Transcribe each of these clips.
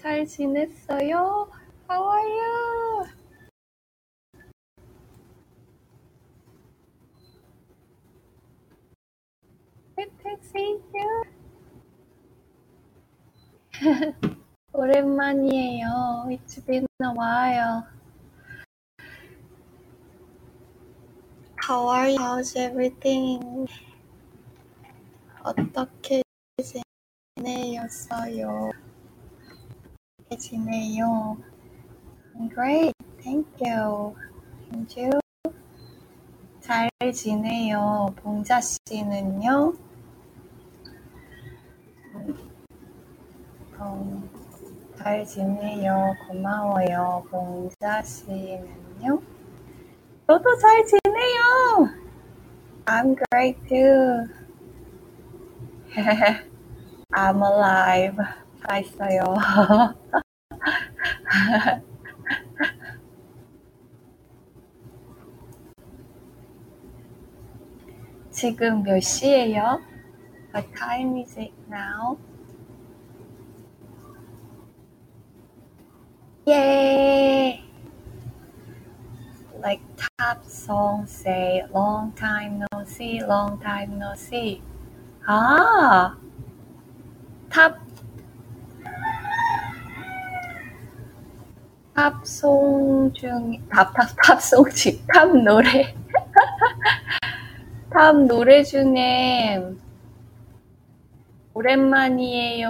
잘 지냈어요? How are you? Good to see you. 오랜만이에요. It's been a while. How are you? How's everything? 어떻게 지내셨어요? 지내요? I'm great, thank you. And you? 잘 지내요. 봉자 씨는요? 잘 지내요. 고마워요. 봉자 씨는요? 저도 잘 지내요. I'm great too. I'm alive. 다 있어요. 지금 몇 시예요? What time is it now? Yay! Like top songs say, long time no see, long time no see. Ah! 탑 노래 중에 오랜만이에요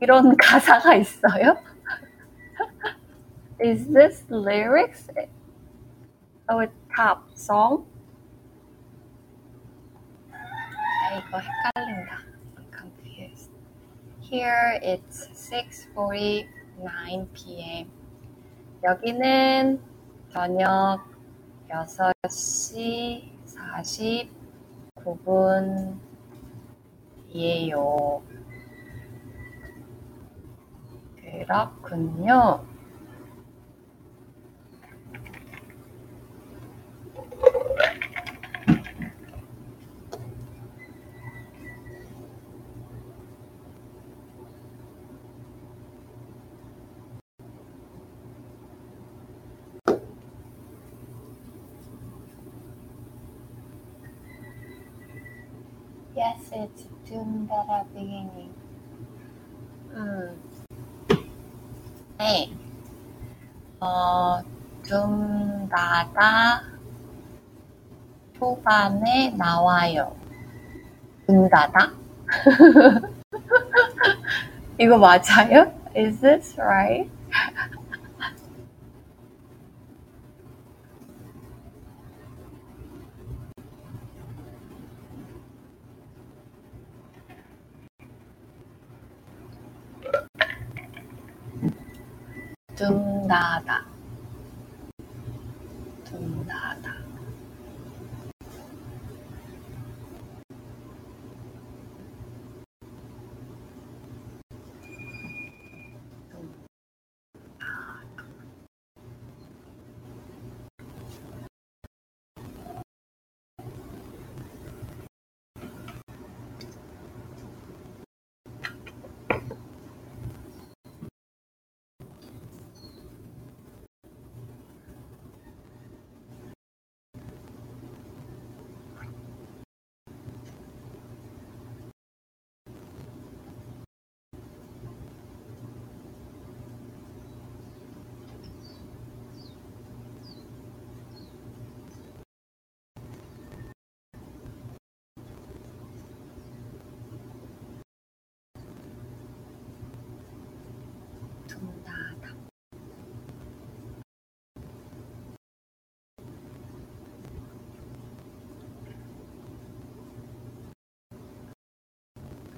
이런 가사가 있어요? Is this lyrics of a top song? 이거 헷갈린다. Here it's 6:49 p.m. 여기는 저녁 6시 49분이에요. 그렇군요. Yes, it's Doom Dada beginning. 네. Doom Dada 초반에 나와요. Doom Dada? 이거 맞아요? Is this right? 둠다다.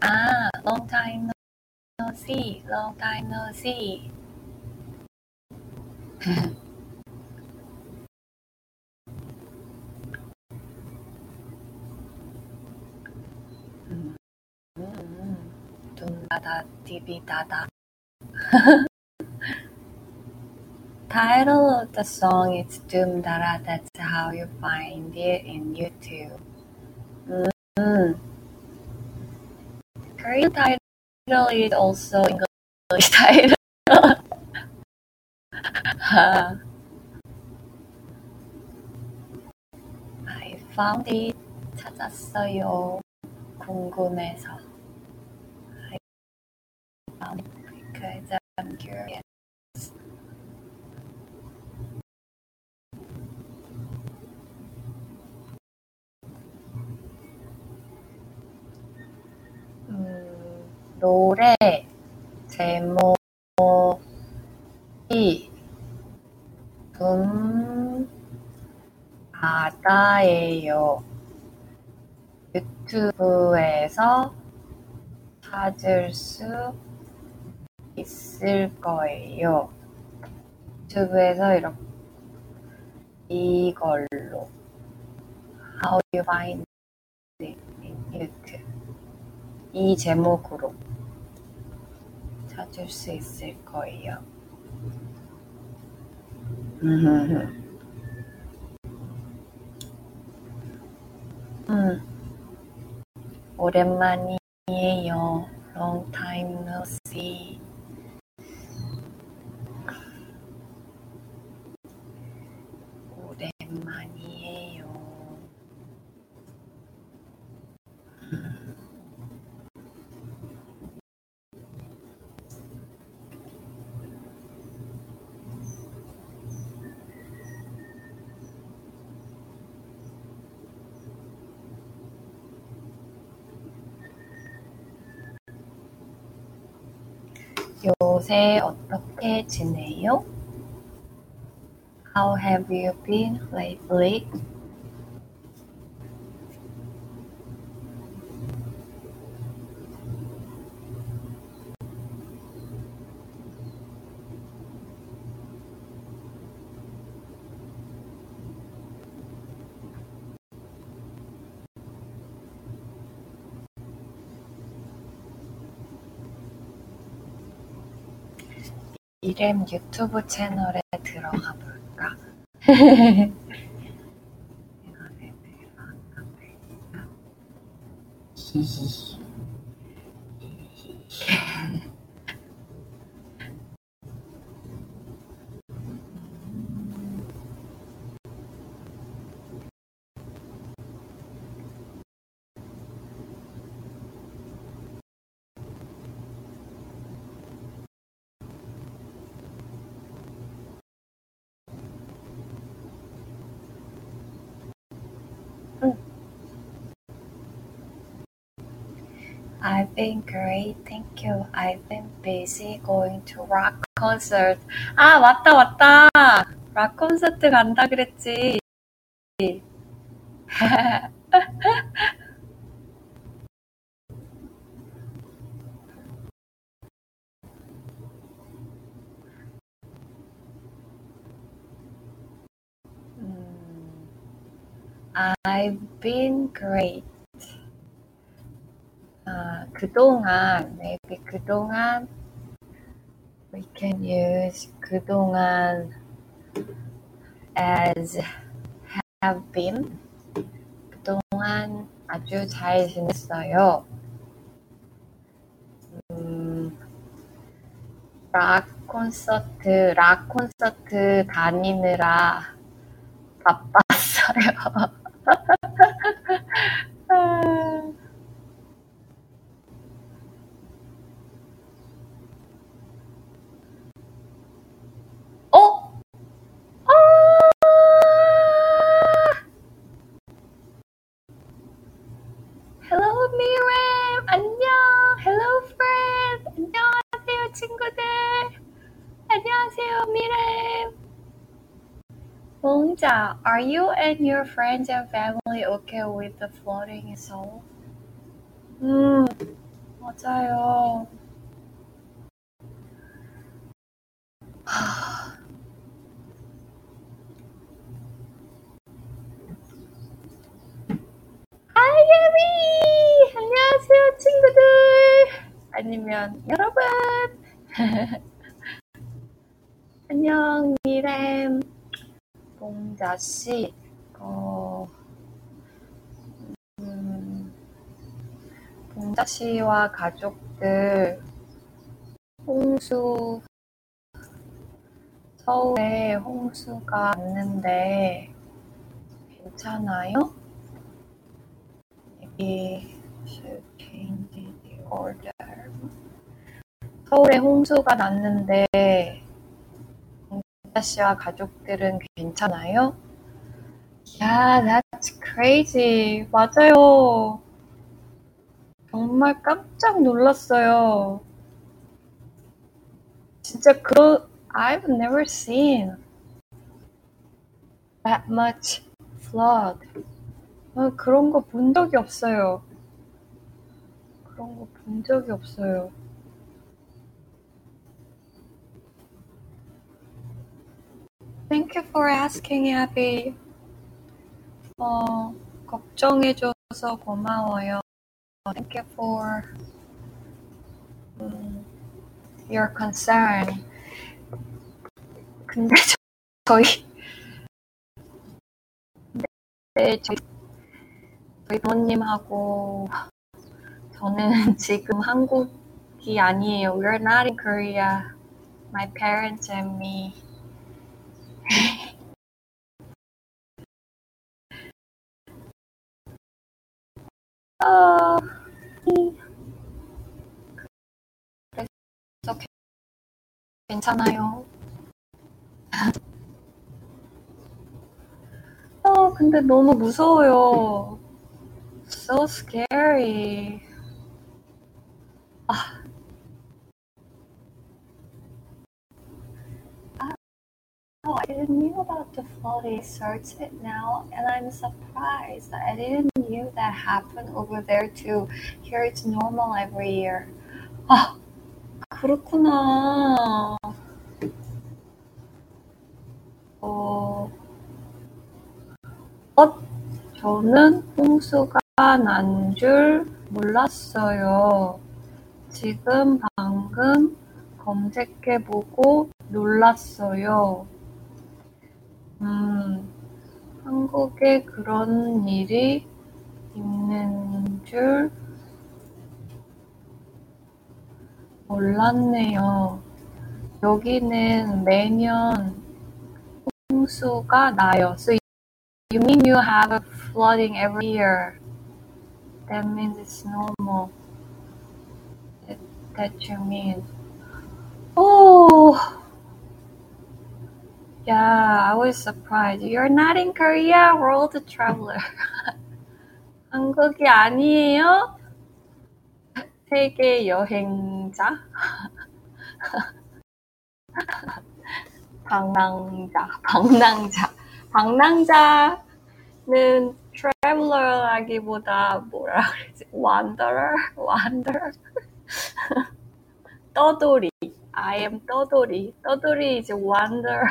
Ah, long time no see. Doom Dada, TV Dada. Title of the song is Doom Dada, that's how you find it in YouTube. Korean title is also English title. I found it. 찾았어요. 궁금해서. I found it because I'm curious. 노래 제목이 둠 다다예요. 유튜브에서 찾을 수 있을 거예요. 유튜브에서 이렇게 이걸로 How you find it in YouTube 이 제목으로 찾을 수 있을 거예요. 오랜만이에요. Long time no see. 오랜만이에요. 요새 어떻게 지내요? How have you been lately? 이램 유튜브 채널에 들어가 볼까? I've been great, thank you. I've been busy going to rock concert. 아, 맞다. 락 콘서트 간다 그랬지. I've been great. 그동안, maybe 그동안, we can use 그동안 as have been. 그동안 아주 잘 지냈어요. 락 콘서트 다니느라 바빴어요. Miriam, 안녕. Hello, friends. 안녕하세요, 친구들. 안녕하세요, Miriam. Bongja, are you and your friends and family okay with the flooding in Seoul? 맞아요. Hi, Abby! 안녕하세요, 친구들! 아니면 여러분! 안녕, 미렘! 봉자씨, 봉자 씨와 가족들 홍수 서울에 홍수가 왔는데 괜찮아요? Maybe should change the order. 서울에 홍수가 났는데 봉자 씨와 가족들은 괜찮아요? Yeah, that's crazy. 맞아요. 정말 깜짝 놀랐어요. 진짜 I've never seen that much flood. 그런 거 본 적이 없어요. 그런 거 본 적이 없어요. Thank you for asking, Abby. 걱정해줘서 고마워요. Thank you for your concern. 근데 저희 부모님하고 저는 지금 한국이 아니에요. We're not in Korea. My parents and me. 그래서 괜찮아요. 근데 너무 무서워요. So scary. Oh, I didn't know about the flood. I searched it now, and I'm surprised. I didn't know that happened over there too. Here it's normal every year. 그렇구나. 저는 홍수가 난 줄 몰랐어요. 지금 방금 검색해보고 놀랐어요. 한국에 그런 일이 있는 줄 몰랐네요. 여기는 매년 홍수가 나요. So you mean you have a flooding every year? That means it's normal. That you mean? Oh, yeah. I was surprised. You're not in Korea, world traveler. 한국이 아니에요? 세계 여행자? 방랑자는 traveler라기보다 뭐라 그러지? wanderer? 떠돌이. I am 떠돌이. 떠돌이 is wanderer.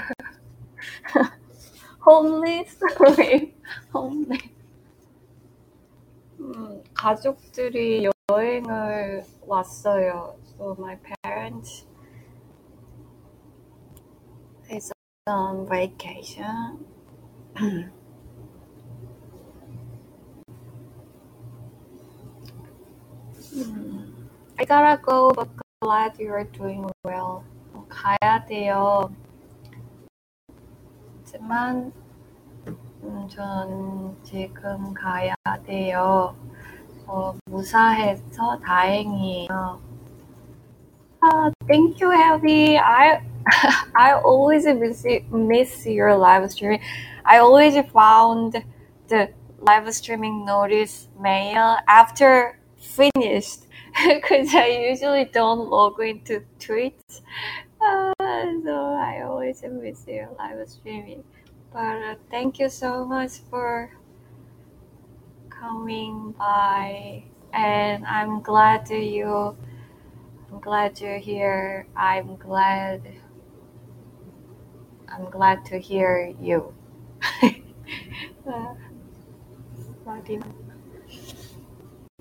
homeless. 가족들이 여행을 왔어요. So my parents is on vacation. I gotta go, but glad you are doing well. 가야 돼요. 하지만 전 지금 가야 돼요. 무사해서 다행이에요. Thank you, Abby. I always miss your live streaming. I always found the live streaming notice mail after finished because I usually don't log into tweets. So I always miss your live streaming. But thank you so much for coming by, and I'm glad you're here. I'm glad to hear you.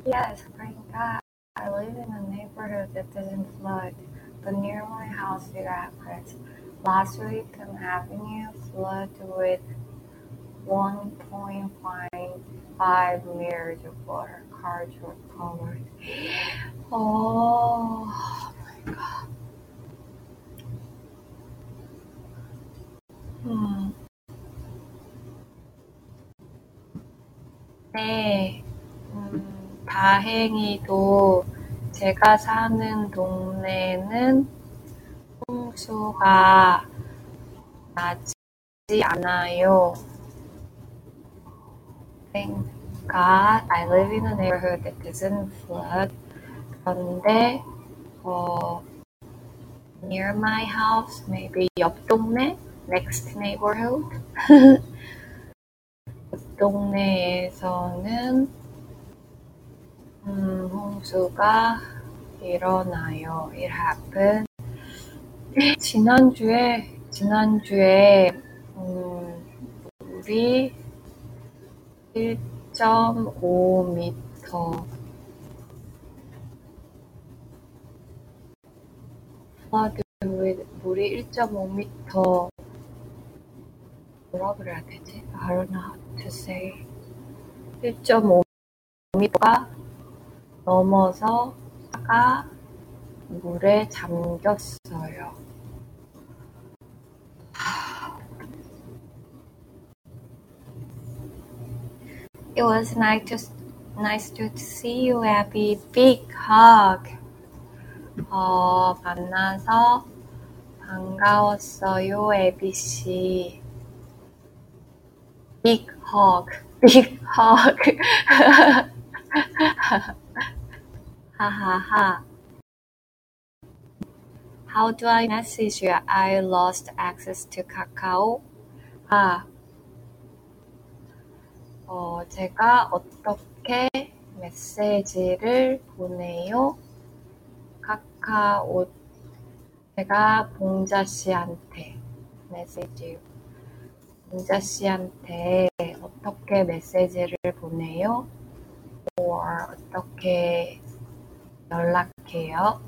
Yes, thank God. I live in a neighborhood that doesn't flood, but near my house it happens. Last week, an avenue flooded with 1.5 meters of water. hardcore covered. Oh my god. 네, 다행히도 제가 사는 동네는 홍수가 나지 않아요. Thank God I live in a neighborhood that doesn't flood. 그런데 near my house, maybe 옆 동네, next neighborhood. 옆 동네에서는 홍수가 일어나요. It happened. 지난주에 물이 1.5m 물이 1.5m 뭐라 그래야 되지? I don't know how to say. 1.5m가 넘어서 차가 물에 잠겼어요. It was nice to see you, Abby. Big hug. 만나서 반가웠어요, Abby 씨. Big hug. Big hug. 하하하. How do I message you? I lost access to Kakao. 제가 어떻게 메시지를 보내요? 카카오, 제가 봉자 씨한테 메시지, 봉자 씨한테 어떻게 메시지를 보내요? Or 어떻게 연락해요?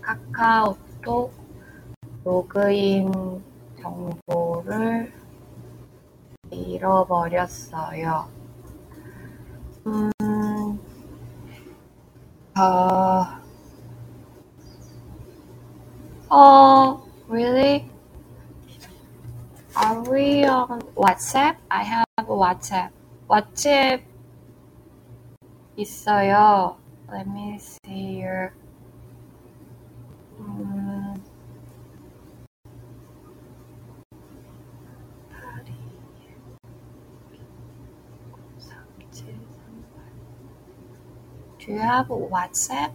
카카오톡 로그인 정보를 잃어버렸어요. Oh, really? Are we on WhatsApp? I have WhatsApp. WhatsApp 있어요. Let me see here. Do you have WhatsApp?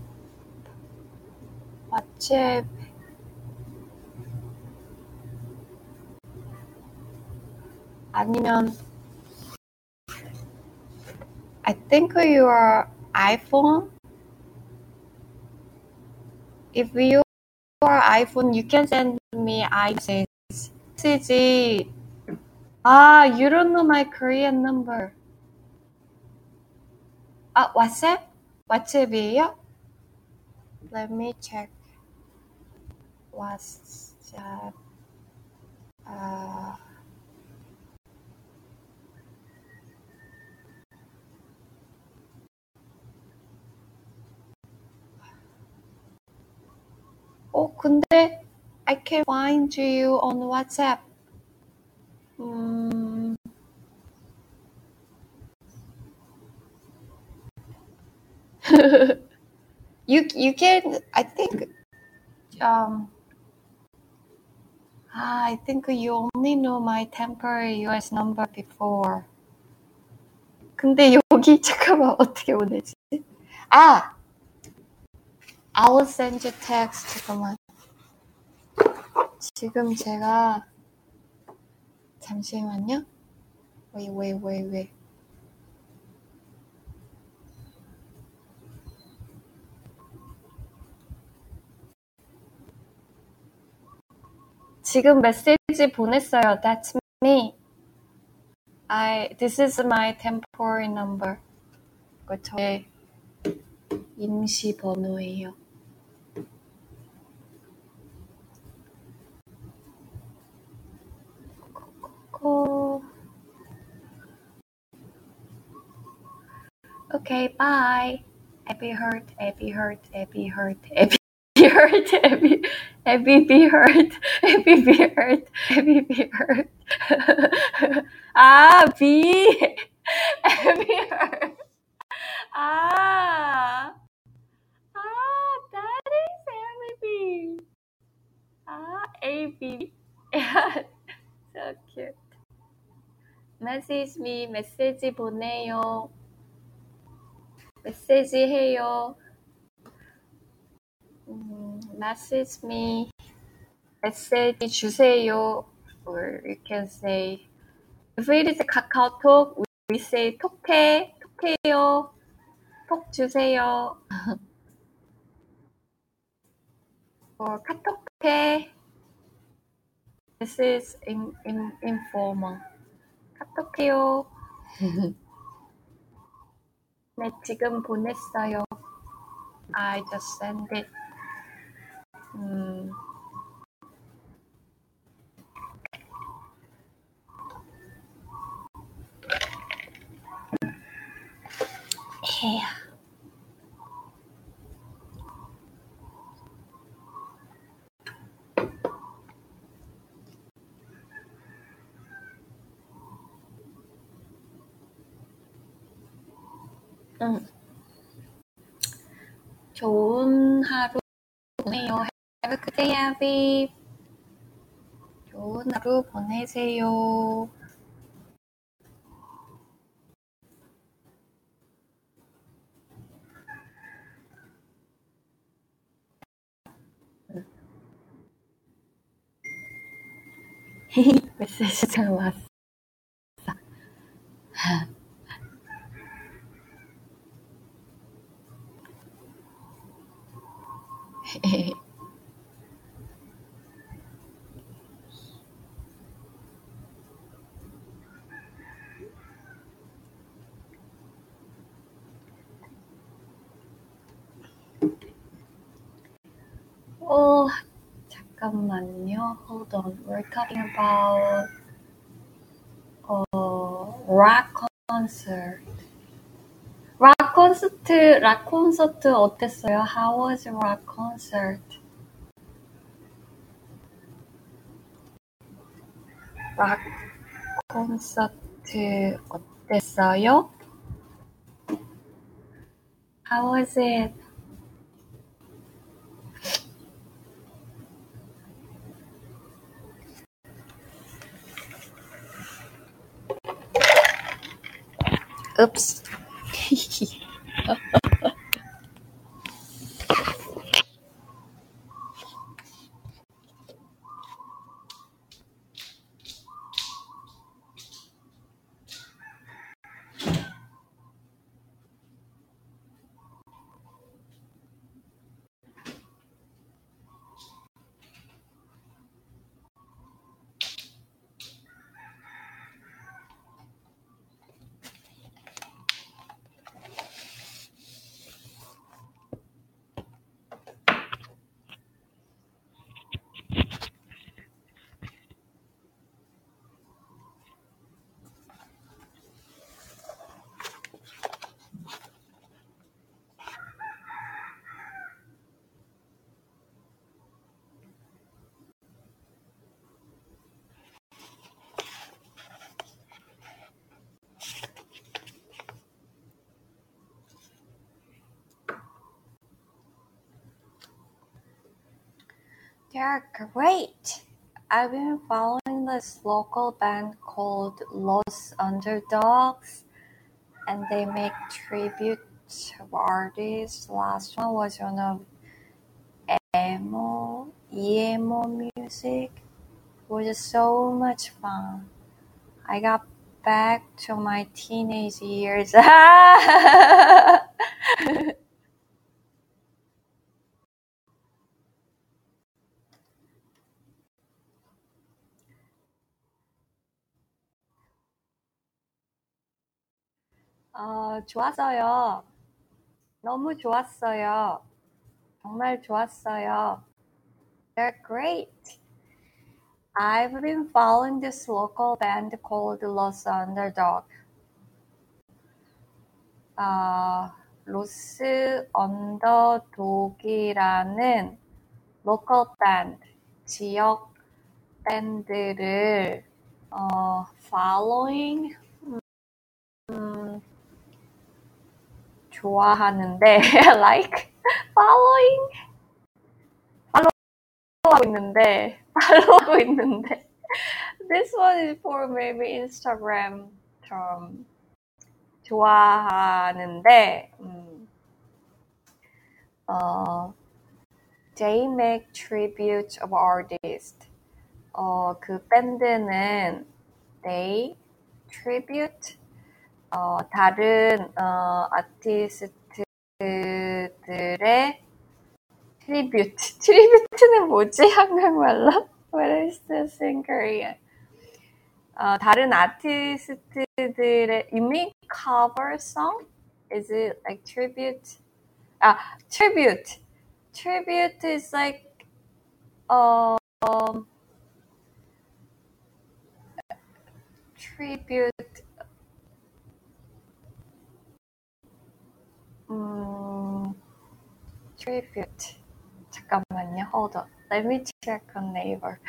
WhatsApp. 아니면 I think your iPhone. If you are iPhone, you can send me iMessage. You don't know my Korean number. WhatsApp? WhatsApp이에요? Let me check. WhatsApp. 근데 I can find you on WhatsApp. You can, I think, I think you only know my temporary US number before. 근데 여기 잠깐만 어떻게 보내지? I will send you text. 잠깐만. 지금 제가 잠시만요. Wait. 지금 메시지 보냈어요. That's me. This is my temporary number. 이거 저의 임시 번호예요. Okay, bye. Abby hurt. Abby hurt. That is Abby. Abby. So cute. Message me, 메시지 보내요. 메시지 해요. Message me, 메시지 주세요, or you can say, if it is a KakaoTalk, we say 톡해, 톡해요, 톡 주세요, or 카톡해. This is informal. 카톡해요. 네, 지금 보냈어요. I just sent it. Yeah. 좋은 하루 보내요. Have a good day, Abby. 좋은 하루 보내세요. 메시지가 왔어. Oh, 잠깐만요. Hold on. We're talking about rock concert. 락 콘서트 어땠어요? How was rock concert? 락 콘서트 어땠어요? How was it? Oops. They're great. I've been following this local band called Lost Underdogs, and they make tribute to artists. Last one was one of Emo music. It was so much fun. I got back to my teenage years. 좋았어요. 너무 좋았어요. 정말 좋았어요. They're great. I've been following this local band called Lost Underdog. 로스 언더독이라는 로컬 밴드, 지역 밴드를 following 좋아하는데 like follow하고 있는데 this one is for maybe Instagram term 좋아하는데 they make tributes of artists. 그 밴드는 they tribute 다른 아티스트들의 트리뷰트. 트리뷰트는 뭐지? 한국말로? What is this in Korean? 다른 아티스트들의 you mean cover song? Is it like tribute? Tribute. Tribute is like tribute tribute 잠깐만요. Hold on. Let me check on neighbor.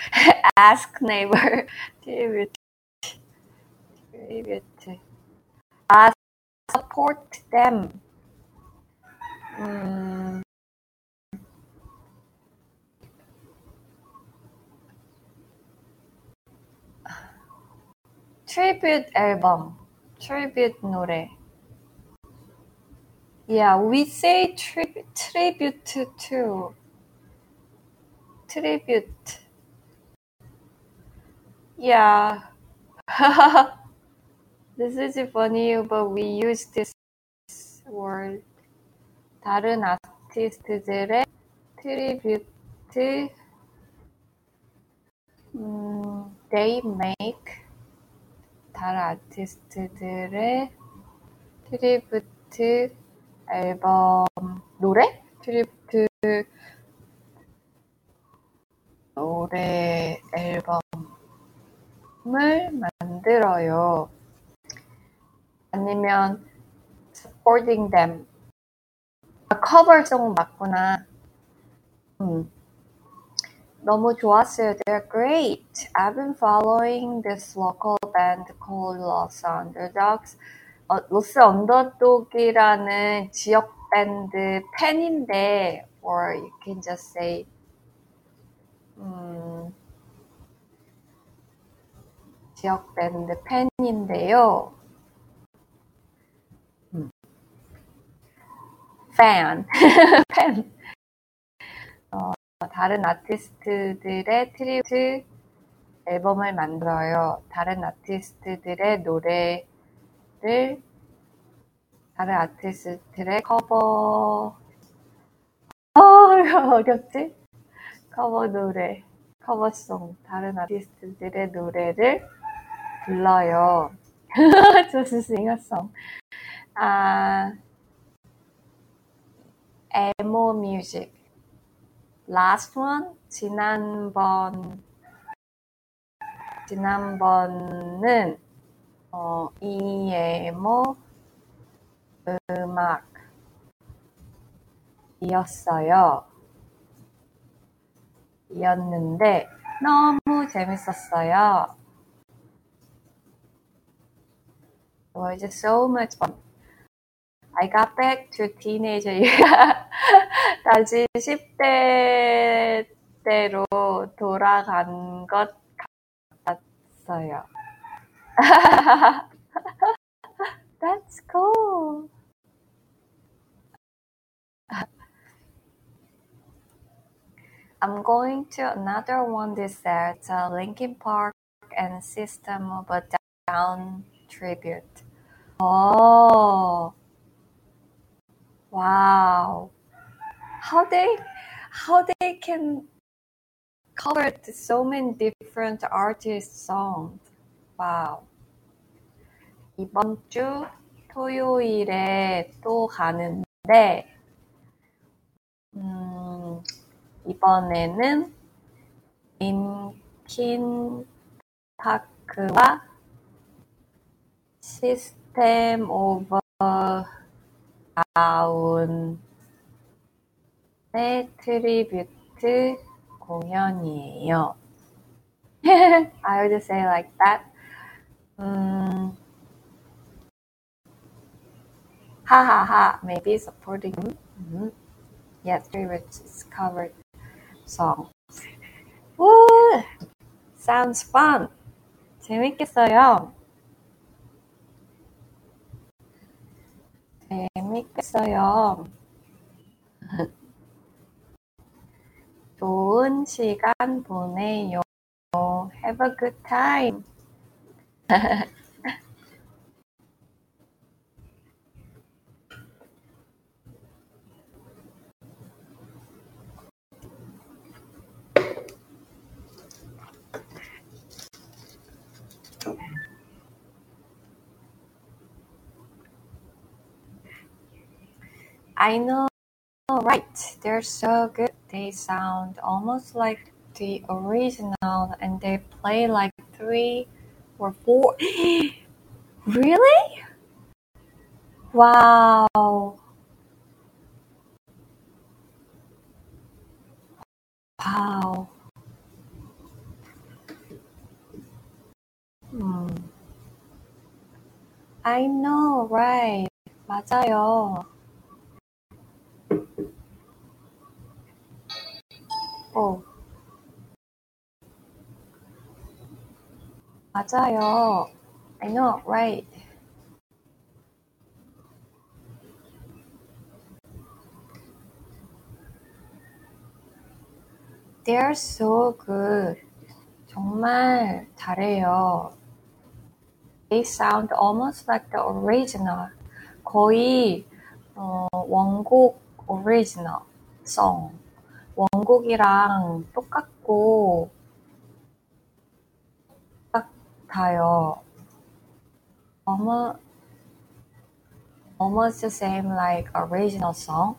Ask neighbor. Tribute. Support them. Tribute album, tribute 노래. Yeah, we say tribute too. Tribute. Yeah. This is funny, but we use this word. 다른 아티스트들의 트리뷰트. They make 다른 아티스트들의 트리뷰트 앨범 노래? 트리뷰트 노래 앨범을 만들어요. 아니면 supporting them. 커버송 맞구나. 너무 좋았어요. They're great. I've been following this local band called Lost Underdogs. Lost Underdog이라는 지역 밴드 팬인데, or you can just say, 지역 밴드 팬인데요. 팬. 다른 아티스트들의 트리뷰트 앨범을 만들어요. 다른 아티스트들의 노래를 다른 아티스트들의 커버 어렵지? 커버 노래, 커버송, 다른 아티스트들의 노래를 불러요. Just sing a song. Emo music. Last one, 지난번은 이 에모 음악이었는데 너무 재밌었어요. It was just so much fun. I got back to teenager year. 다시 10대 때로 돌아간 것 같았어요. That's cool. I'm going to another one this year. It's a Linkin Park and System of a Down tribute. Oh. Wow. How they can cover so many different artists' songs. Wow. 이번 주 토요일에 또 가는데 이번에는 링킨 파크와 시스템 오브 다운의 트리뷰트 공연이에요. I would just say like that. Hahaha, maybe supporting him. Mm-hmm. Yes, favorites covered song. Woo! Sounds fun. 재밌겠어요. 재밌겠어요. 좋은 시간 보내요. Have a good time. I know, right? They're so good. They sound almost like the original, and they play like 3 or 4. Really? Wow. Wow. I know, right? 맞아요. 오. 맞아요. I know, right? They're so good. 정말 잘해요. They sound almost like the original. 거의 원곡 original song. 원곡이랑 똑같고 같아요. Almost the same like original song.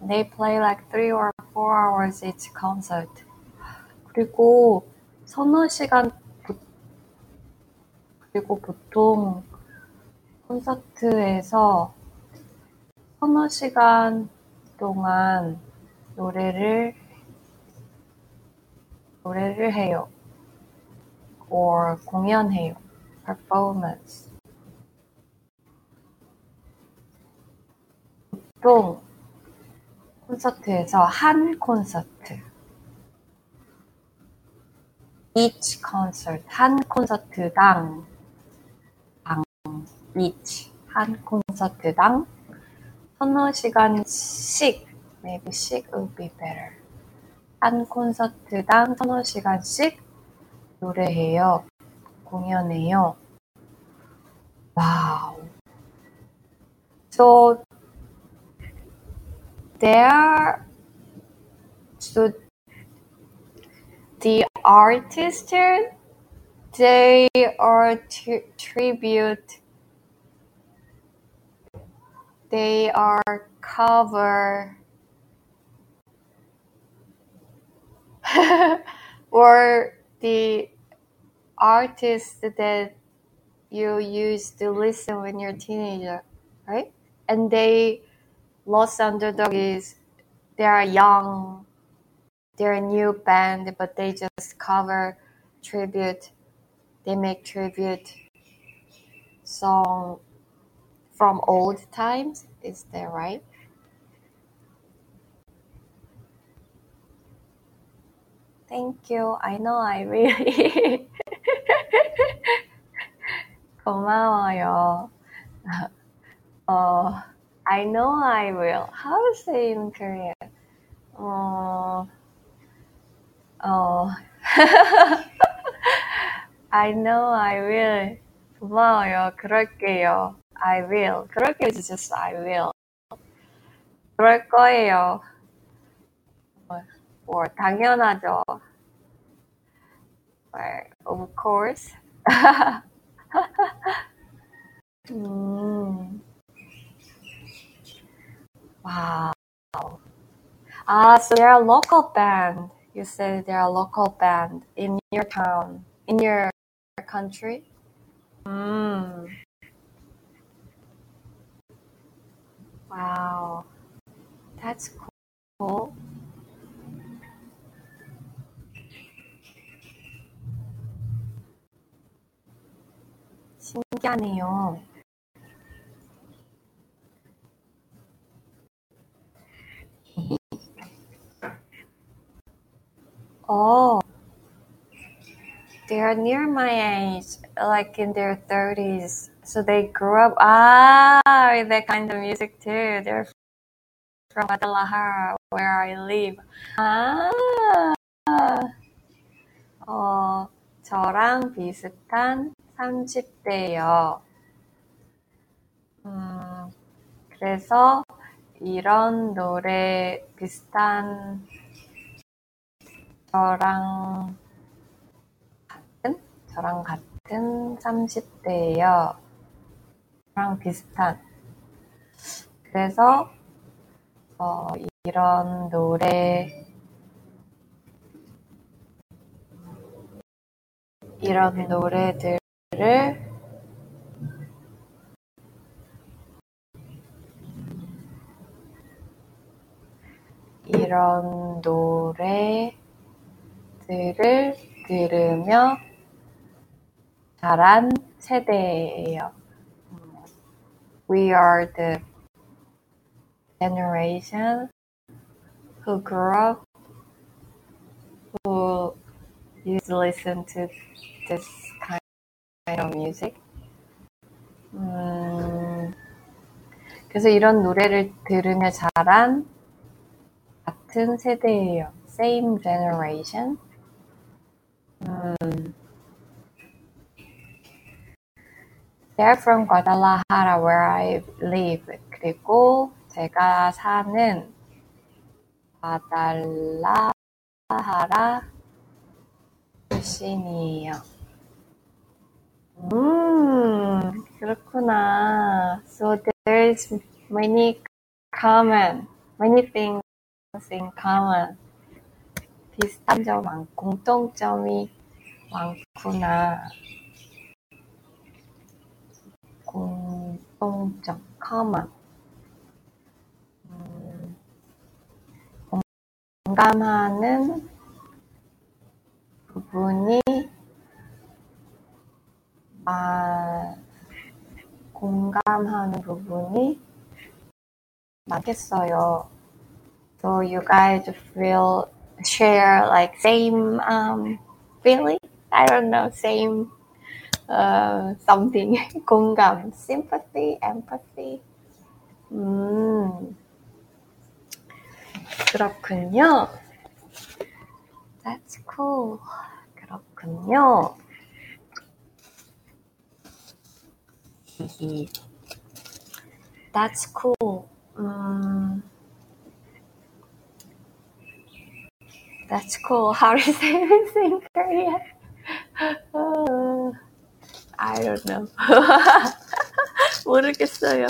They play like 3 or 4 hours each concert. 그리고 서너 시간 그리고 보통 콘서트에서 서너 시간 동안 노래를 해요. or 공연해요. performance. 보통 콘서트에서 한 콘서트. each concert. 한 콘서트당 each. 한 콘서트당 서너 시간씩 Maybe she would be better. 한 콘서트당 서너 시간씩 노래해요. 공연해요. Wow. So the artists, they are tribute. They are cover. or the artist that you used to listen when you're a teenager, right? And they Lost Underdogs, they're young, they're a new band, but they just cover tribute. They make tribute song from old times. Is that right? Thank you. I know I really 고마워요. I know I will. How to say in Korean? I know I will. 고마워요. 그럴게요. I will. 그럴게요 is just I will. 그럴 거예요. Or 당연하죠. Or of course. Wow. So they're a local band. You said they're a local band in your town, in your country. Wow, that's cool. 신기하네요. Oh, they are near my age, like in their 30s. So they grew up with that kind of music too. They're from Guadalajara, where I live. 저랑 비슷한 30대예요. 그래서 이런 노래 비슷한 저랑 같은 30대예요. 저랑 비슷한. 그래서 이런 노래 이런 노래들을 이런 노래들을 들으며 자란 세대예요. We are the generation who grew up, who used to listen to this kind of music. 그래서 이런 노래를 들으며 자란 같은 세대예요. Same generation. They're from Guadalajara, where I live. 그리고 제가 사는 과달라하라 출신이에요. 그렇구나. So there's many things in common. 비슷한 점, 공통점이 많구나. 공통점, common. 공감하는 부분이 공감하는 부분이 많겠어요. So you guys share like same feeling? I don't know, same something. 공감, sympathy, empathy. 그렇군요. That's cool. 그렇군요. That's cool. That's cool. How do you say this in Korean? I don't know. 모르겠어요.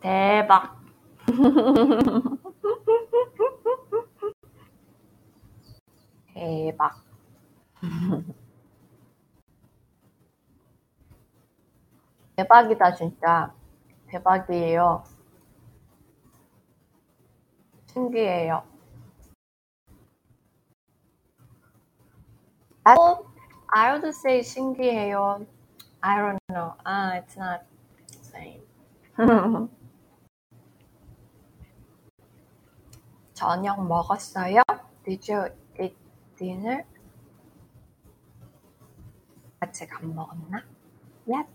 대박. 대박. 대박이다, 진짜. 대박이에요. 신기해요. I would say 신기해요. I don't know. It's not the same. 저녁 먹었어요? Did you eat dinner? 아직 안 먹었나? Yet.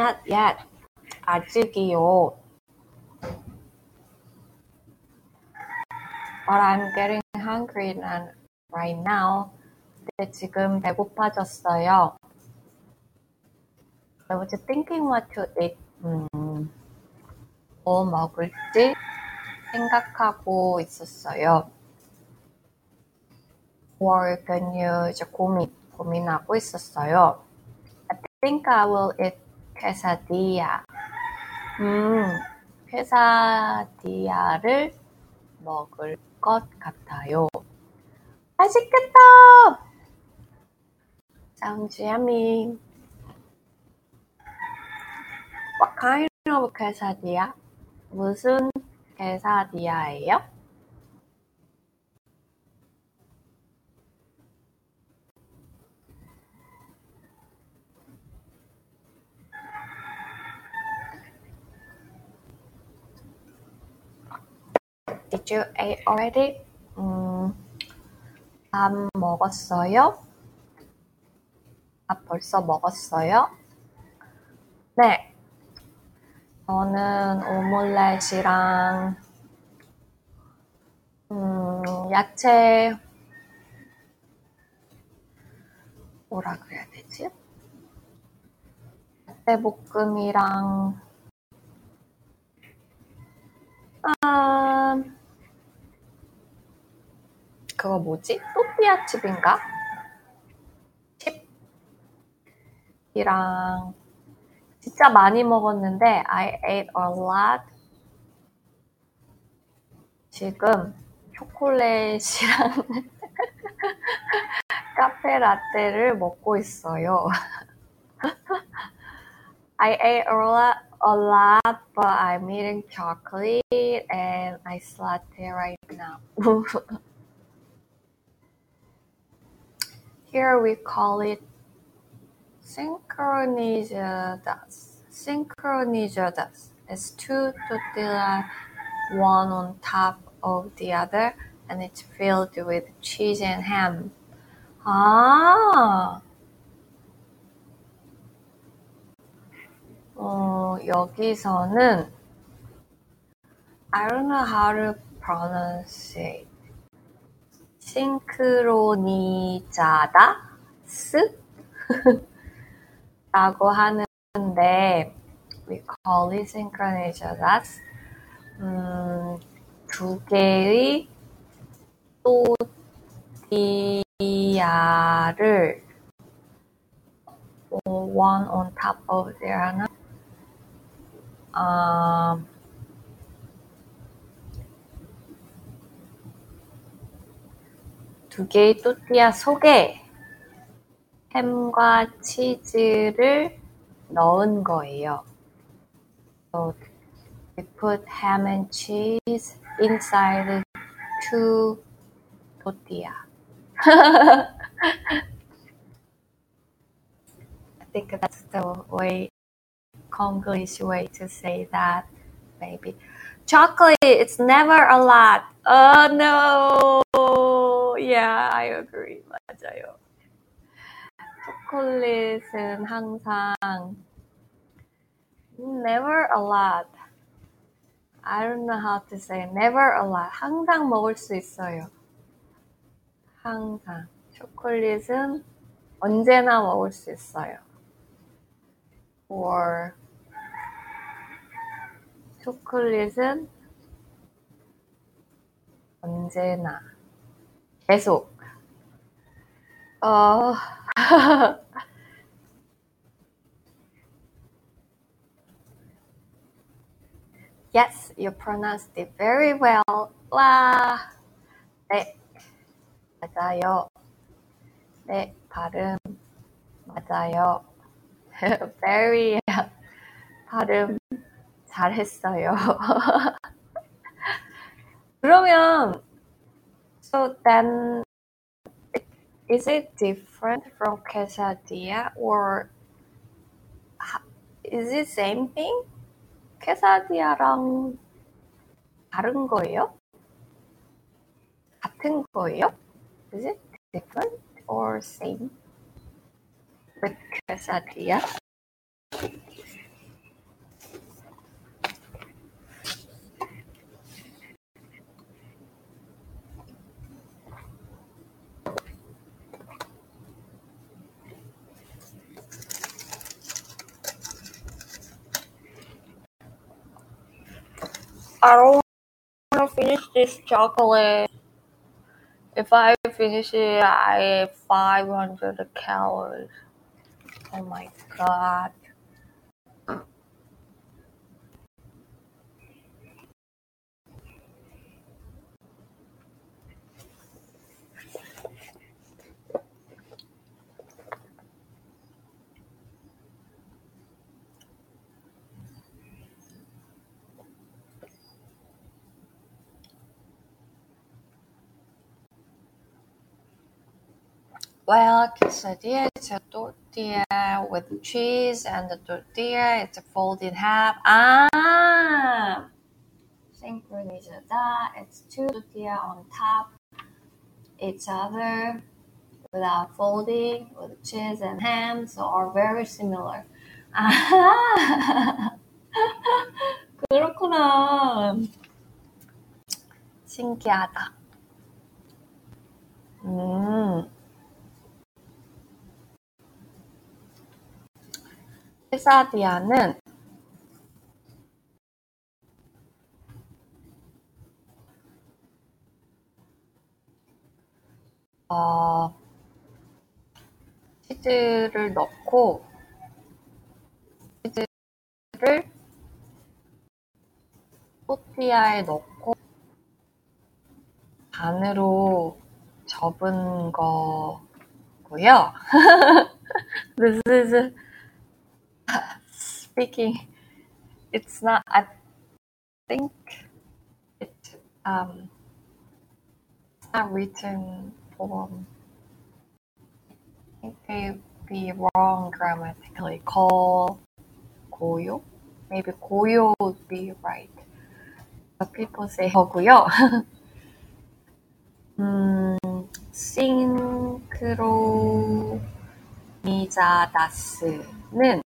Not yet. 아직이요. But I'm getting hungry and right now. 근데 지금 배고파졌어요. I was thinking what to eat. 뭐 먹을지 생각하고 있었어요. Or can you 이제 고민하고 있었어요. I think I will eat quesadilla. quesadilla를 먹을 것 같아요. 맛있겠다! Sounds yummy. What kind of quesadilla? 무슨 quesadilla예요? Did you eat already? 밥 먹었어요? 벌써 먹었어요? 네. 저는 오믈렛이랑 야채 뭐라 그래야 되지? 야채 볶음이랑 그거 뭐지? 또띠아 칩인가? 칩이랑 진짜 많이 먹었는데 I ate a lot. 지금 초콜릿이랑 카페 라떼를 먹고 있어요. I ate a lot, but I'm eating chocolate and ice latte right now. Here we call it synchronizadas. Synchronizadas is two tortillas, one on top of the other, and it's filled with cheese and ham. Ah. 여기서는 I don't know how to pronounce it. 싱크로니자다 스? 라고 하는데 we call it synchronizadas. 두 개의 또띠아를 one on top of the other 두 개의 또띠아 속에 햄과 치즈를 넣은 거예요. So we put ham and cheese inside two tortilla. I think that's the way, Konglish way to say that, maybe. Chocolate, it's never a lot. Oh no! Yeah, I agree. 맞아요. 초콜릿은 항상 never a lot. I don't know how to say never a lot. 항상 먹을 수 있어요. 항상. 초콜릿은 언제나 먹을 수 있어요. Or 초콜릿은 언제나 계속 Yes, you pronounced it very well. 와, 네, 맞아요. 네, 발음 맞아요. Very 발음 잘했어요. 그러면 so then is it different from quesadilla or is it same thing? quesadilla랑 다른 거예요? 같은 거예요? Is it different or same? With quesadilla? I don't want to finish this chocolate. If I finish it, I have 500 calories. Oh my god. Well, quesadilla is a tortilla with cheese, and the tortilla is folded in half. Ah! Sincronizada, it's two tortillas on top each other without folding, with cheese and ham, so are very similar. Ah! 그렇구나. 신기하다. 퀘사디아는 치즈를 넣고 치즈를 토티아에 넣고 반으로 접은 거고요. This is speaking, it's not. I think it's not written form. I think they be wrong grammatically. Call 고요. Maybe 고요 would be right, but people say 허구요. 싱크로니자다스는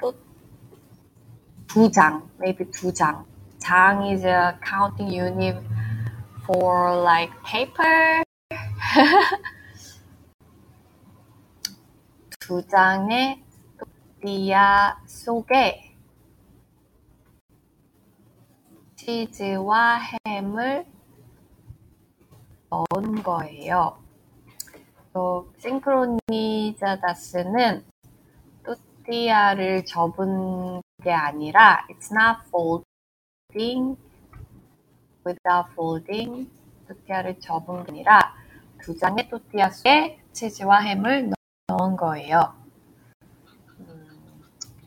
또 두 장, maybe 두 장. 장 is a counting unit for like paper. 두 장의 토띠아 속에 치즈와 햄을 넣은 거예요. 또 싱크로니자다스는 토띠아를 접은 게 아니라 it's not folding, without folding, 토띠아를 접은 게 아니라 두 장의 토띠아 속에 치즈와 햄을 넣은 거예요.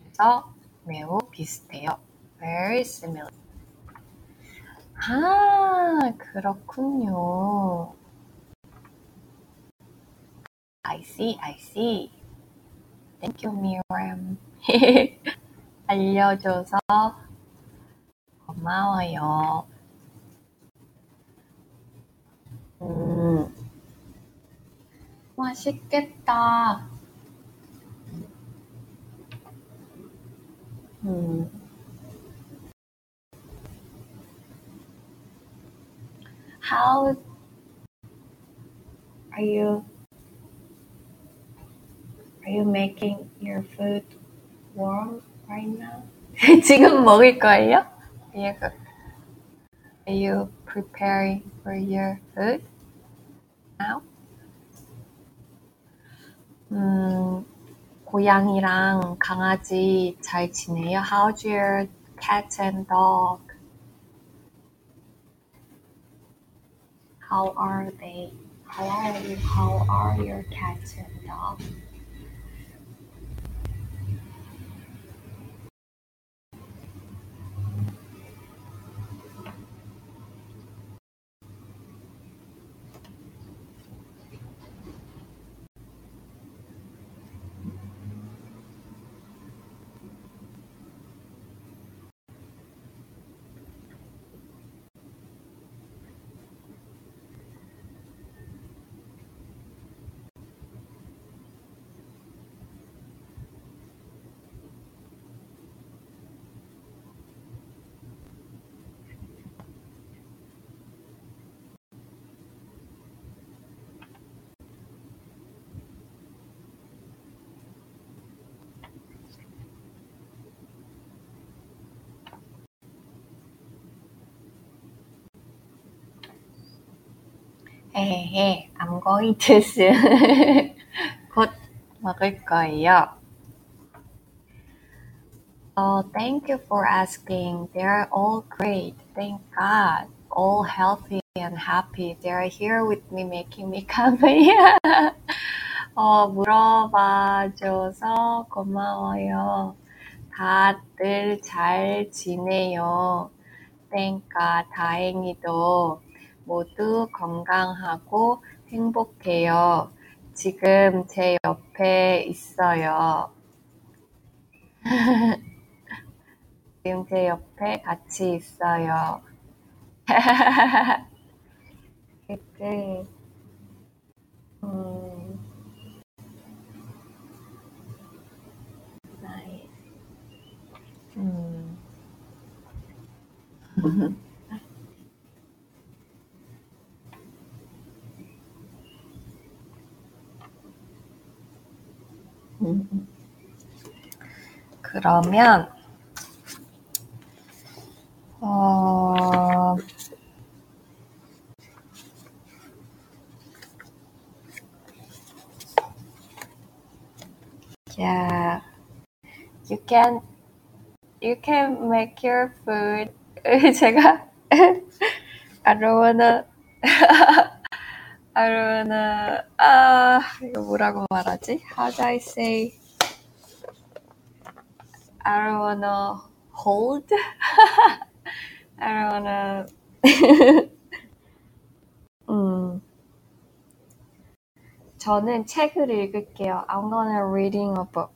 그래서 매우 비슷해요. Very similar. 아, 그렇군요. I see, I see. Thank you, Miriam. 알려줘서 고마워요. 맛있겠다. How are you? Are you making your food warm right now? 지금 먹을 거예요? Are you preparing for your food now? 고양이랑 강아지 잘 지내요? How's your cat and dog? How are they? How are you? How are your cats and dogs? Hey, I'm going to soon. 곧 먹을 거예요. Oh, thank you for asking. They're all great. Thank God. All healthy and happy. They're here with me, making me company. 물어봐줘서 고마워요. 다들 잘 지내요. Thank God. 다행히도 모두 건강하고 행복해요. 지금 제 옆에 있어요. 지금 제 옆에 같이 있어요. 그때 나이 그러면 yeah, you can make your food. 제가 I don't wanna 이거 뭐라고 말하지? How do I say? I don't wanna hold. I don't wanna. 저는 책을 읽을게요. I'm gonna reading a book.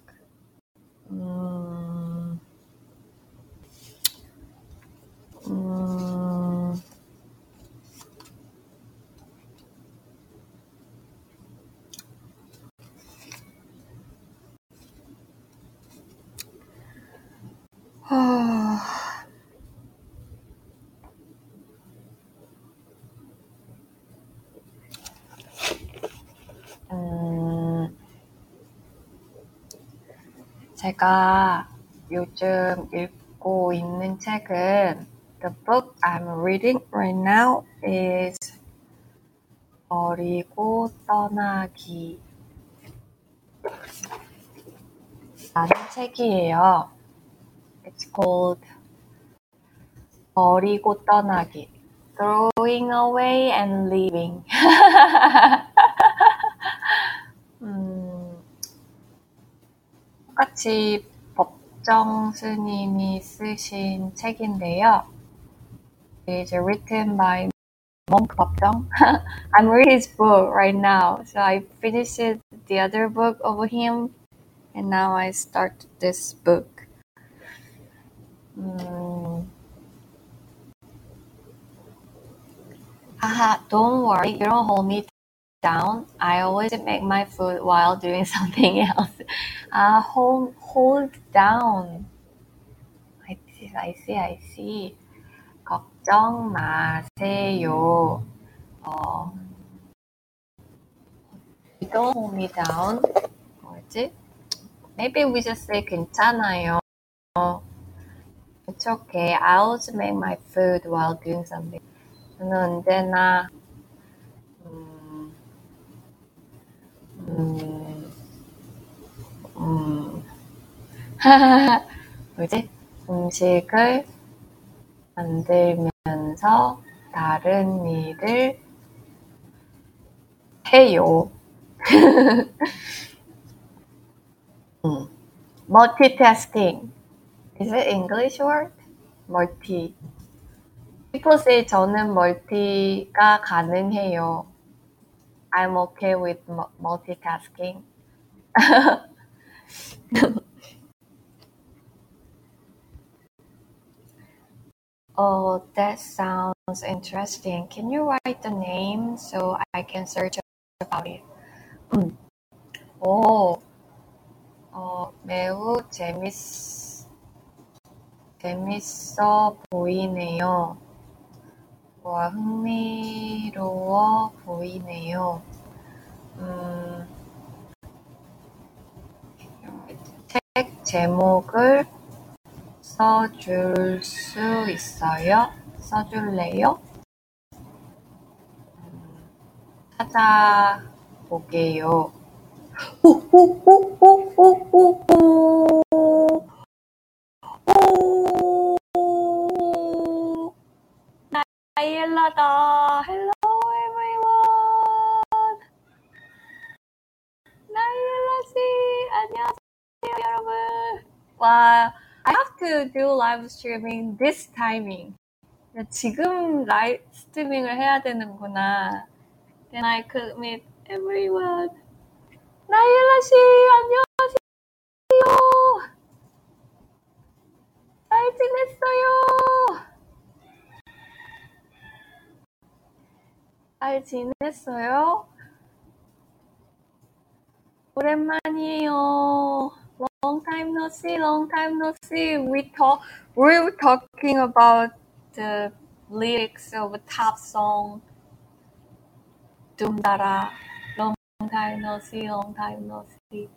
제가 요즘 읽고 있는 책은 The book I'm reading right now is 버리고 떠나기 라는 책이에요. It's called 버리고 떠나기, Throwing Away and Leaving. 똑같이 법정 스님이 쓰신 책인데요. It's written by monk 법정. I'm reading his book right now. So I finished the other book of him and now I start this book. Don't worry, you don't hold me down. I always make my food while doing something else. Hold down. I see. 걱정 마세요. You don't hold me down. 뭐지? Maybe we just say 괜찮아요. It's okay. I always make my food while doing something. 저는 언제나 뭐지? 음식을 만들면서 다른 일을 해요. Multitasking. Is it English word? Multi. People say 저는 멀티가 가능해요. I'm okay with multitasking. Oh, that sounds interesting. Can you write the name so I can search about it? Oh, 매우 재밌어 보이네요. 와, 흥미로워 보이네요. 책 제목을 써줄 수 있어요? 써줄래요? 찾아볼게요. 나일라다. Hello everyone. 나일라 씨, 안녕하세요 여러분. 와, I have to do live streaming this timing. 지금 라이브 스트리밍을 해야 되는구나. Then I could meet everyone. 나일라 씨, 안녕하세요. 잘 지냈어요. 잘 지냈어요? 오랜만이에요. Long time no see, long time no see. We're talking about the lyrics of a top song. Doom Dada. Long time no see, long time no see.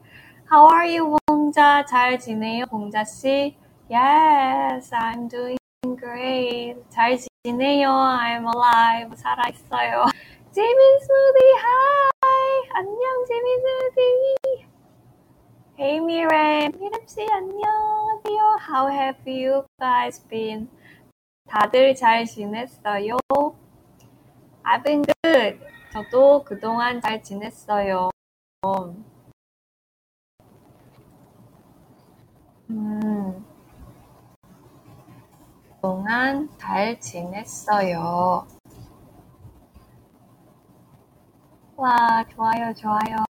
How are you, Bongja? 잘 지내요, Bongja 씨? Yes, I'm doing great. 잘 지내요, I'm alive. 살아있어요. Jimin Smoothie, hi. 안녕, Jimin Smoothie. Hey, Miriam. Miriam 씨, 안녕하세요. How have you guys been? 다들 잘 지냈어요? I've been good. 저도 그동안 잘 지냈어요. 그동안 잘 지냈어요. 와, 좋아요, 좋아요.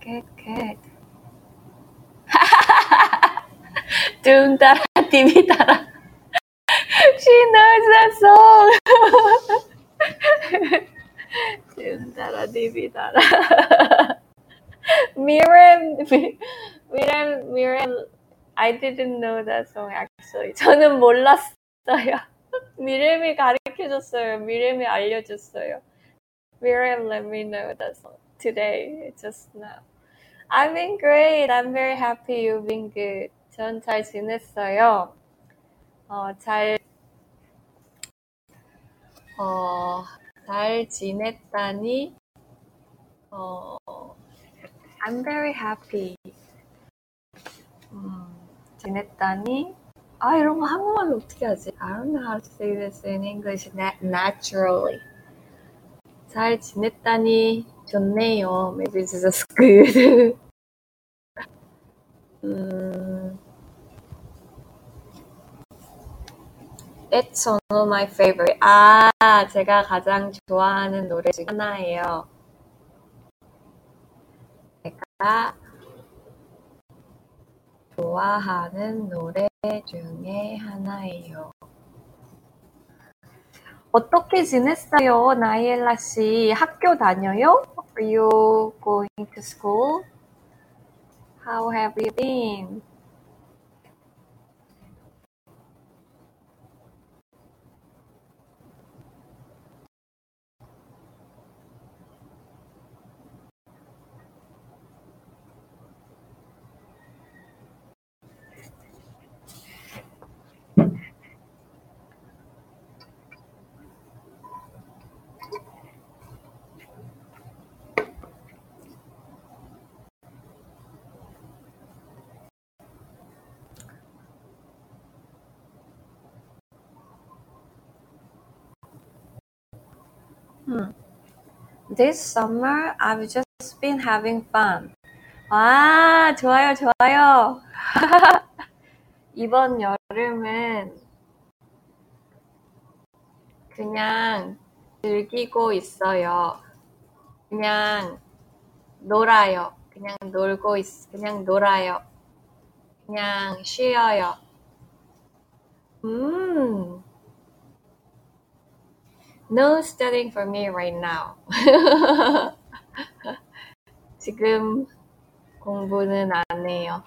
Good, good. 둠 따라, 디미 따라. She knows that song. Dara Devi Dara. Miriam, I didn't know that song actually. 저는 몰랐어요. Miriam이 가르쳐줬어요. Miriam이 알려줬어요. Miriam let me know that song today, just now. I've been great. I'm very happy you've been good. 전 잘 지냈어요. 잘 지냈다니. I'm very happy. 지냈다니. 아, 이런 거 한국말로 어떻게 하지? I don't know how to say this in English naturally. 잘 지냈다니 좋네요. Maybe it's just good. It's one of my favorite. 아, 제가 가장 좋아하는 노래 중 하나예요. 제가 좋아하는 노래 중에 하나예요. 어떻게 지냈어요, 나이엘라 씨? 학교 다녀요? Are you going to school? How have you been? This summer, I've just been having fun. 아, 좋아요, 좋아요. 이번 여름은 그냥 즐기고 있어요. 그냥 놀아요. 그냥 놀고 있어요. 그냥 놀아요. 그냥 쉬어요. No studying for me right now. 지금 공부는 안 해요.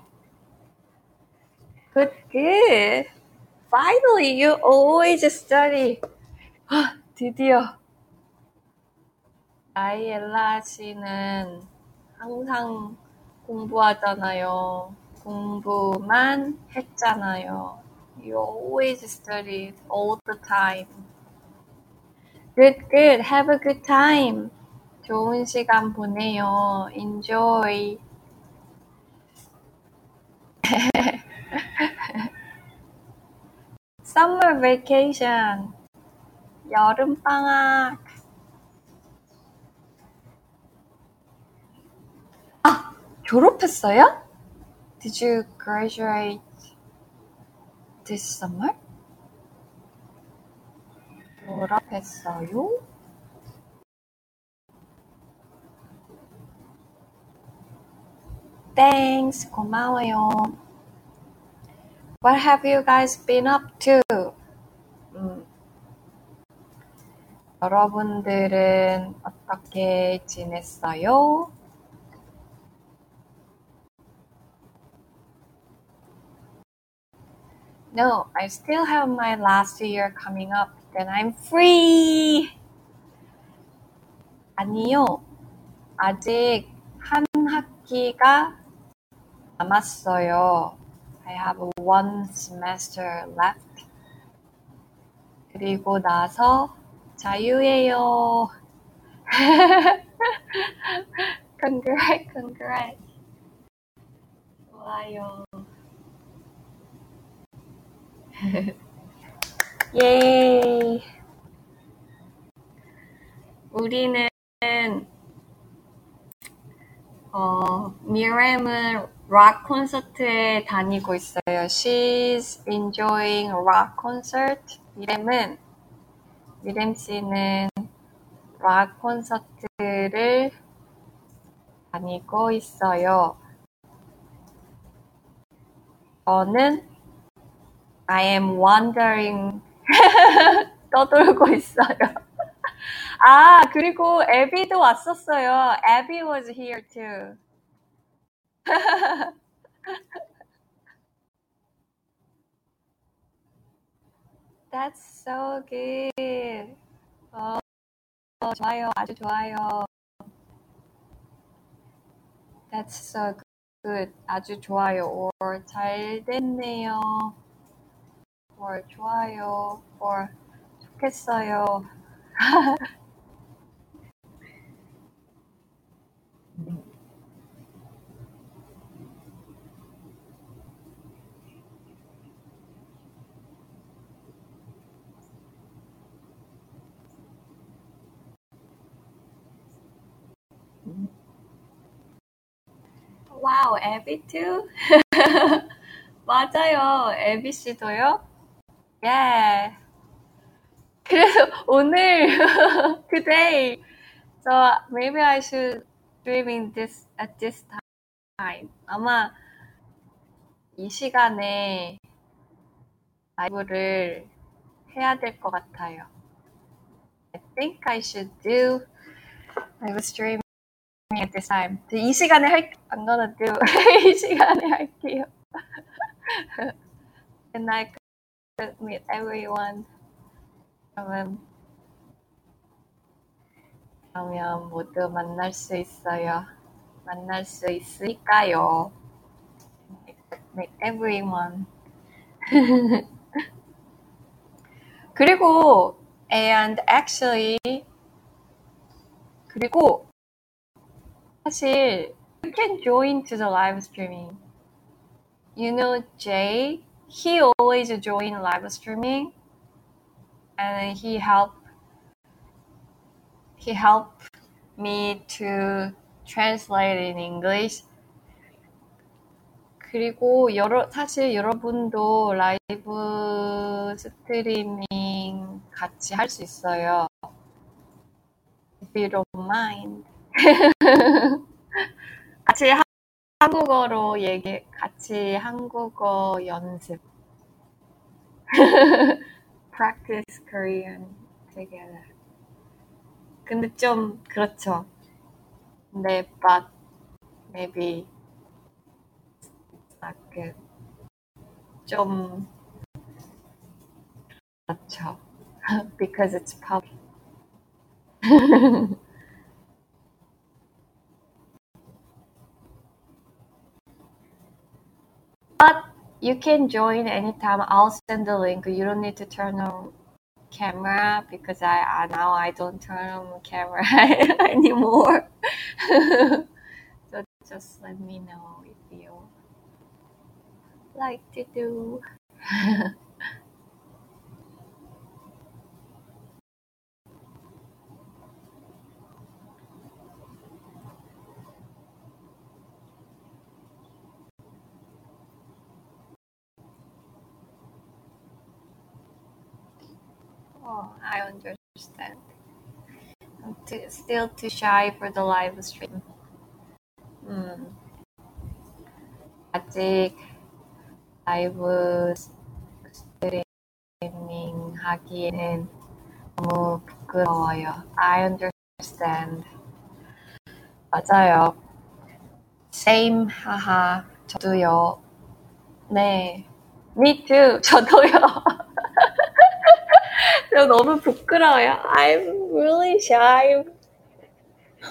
Good, good. Finally, you always study. 드디어. 아이엘라 씨는 항상 공부하잖아요. 공부만 했잖아요. You always study all the time. Good, good. Have a good time. 좋은 시간 보내요. Enjoy. Summer vacation. 여름 방학. 아, 졸업했어요? Did you graduate this summer? 졸업했어요? Thanks, 고마워요. What have you guys been up to? 여러분들은 어떻게 지냈어요? No, I still have my last year coming up. Then I'm free! 아니요, 아직 한 학기가 남았어요. I have one semester left. 그리고 나서 자유예요. Congrats, congrats. 좋아요. 예이. 우리는 미램은 락 콘서트에 다니고 있어요. She's enjoying rock concert. 미램 씨는 락 콘서트를 다니고 있어요. 저는 I am wandering. 떠돌고 있어요. 아, 그리고 에비도 왔었어요. Abby was here too. That's so good. 좋아요. 아주 좋아요. That's so good. 아주 좋아요. or 잘 됐네요. or 좋아요. or 좋겠어요. Wow, Abby too? 맞아요, Abby 씨도요? Yeah. 그래서 오늘 today, so maybe I should streaming this at this time. 아마 이 시간에 라이브를 해야 될 것 같아요. I think I should do live streaming at this time. 이 시간에 I'm gonna do 이 시간에 할게요. And I could meet everyone. 그러면 모두 만날 수 있어요. 만날 수 있으니까요. Meet everyone. 그리고 and actually 그리고 사실 you can join to the live streaming. You know Jay, he always join live streaming. And he helped me to translate in English. 그리고 사실 여러분도 라이브 스트리밍 같이 할 수 있어요. If you don't mind. 같이 한국어 연습. practice Korean together. 근데 좀 그렇죠. 근데 but maybe it's not good. 좀 그렇죠. because it's public. but you can join anytime. I'll send the link. You don't need to turn on camera because I don't turn on the camera anymore. So just let me know if you like to do. Oh, I understand. I'm still too shy for the live stream. 아직 라이브 스트리밍 하기에는 너무 부끄러워요. I understand. 맞아요. Same, 하하. 저도요. 네. Me too. 저도요. 너무 부끄러워요. I'm really shy.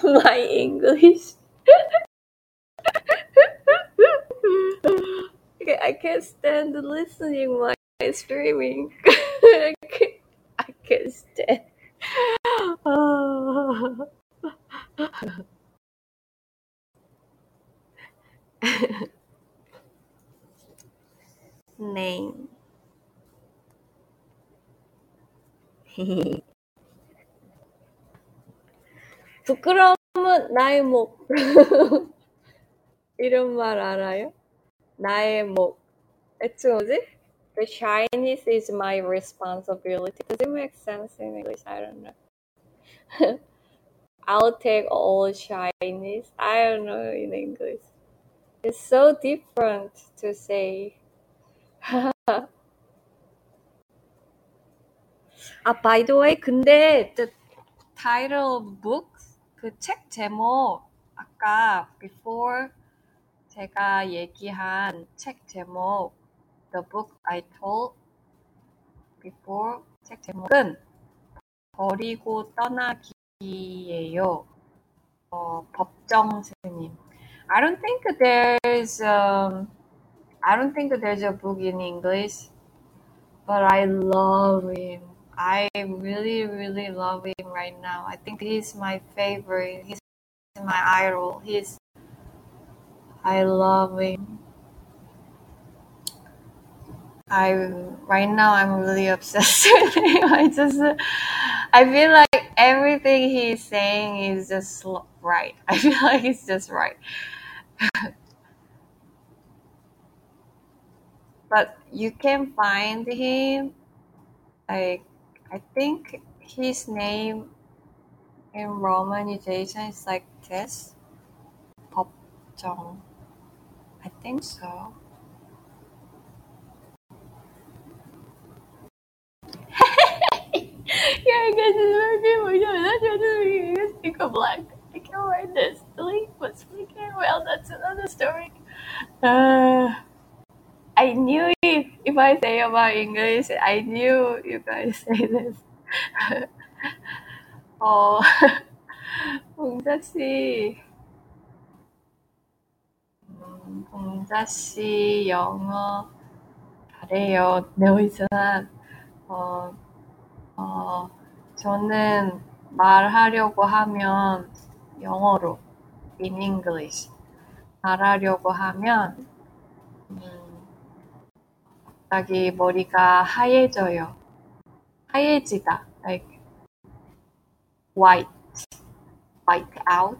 My English. Okay, I can't stand listening my streaming. I can't stand. Oh. Name. 부끄러움은 나의 목. 이런 말 알아요? 나의 목. 애칭 뭐지? The shyness is my responsibility. Does it make sense in English? I don't know. I'll take all shyness. I don't know in English. It's so different to say. By the way, 근데 the title of book, 그 책 제목, 아까 before 제가 얘기한 책 제목, the book I told before, 책 제목은 버리고 떠나기예요. 법정 스님. I don't think there's a book in English, but I love him. I really, really love him right now. I think he's my favorite. He's my idol. I love him. Right now I'm really obsessed with him. I feel like everything he's saying is just right. I feel like it's just right. But you can find him, like, I think his name in romanization is like this, Beopjeong. I think so. Yeah, I guess it's very beautiful. I just think of black. I can't write this. The link was freaking well. That's another story. I knew if I say about English, I knew you guys say this. Oh, 봉자 씨 영어 잘해요. No, it's not. 저는 말하려고 하면 영어로, in English. 말하려고 하면 갑자기 머리가 하얘져요. 하얘지다. Like white out,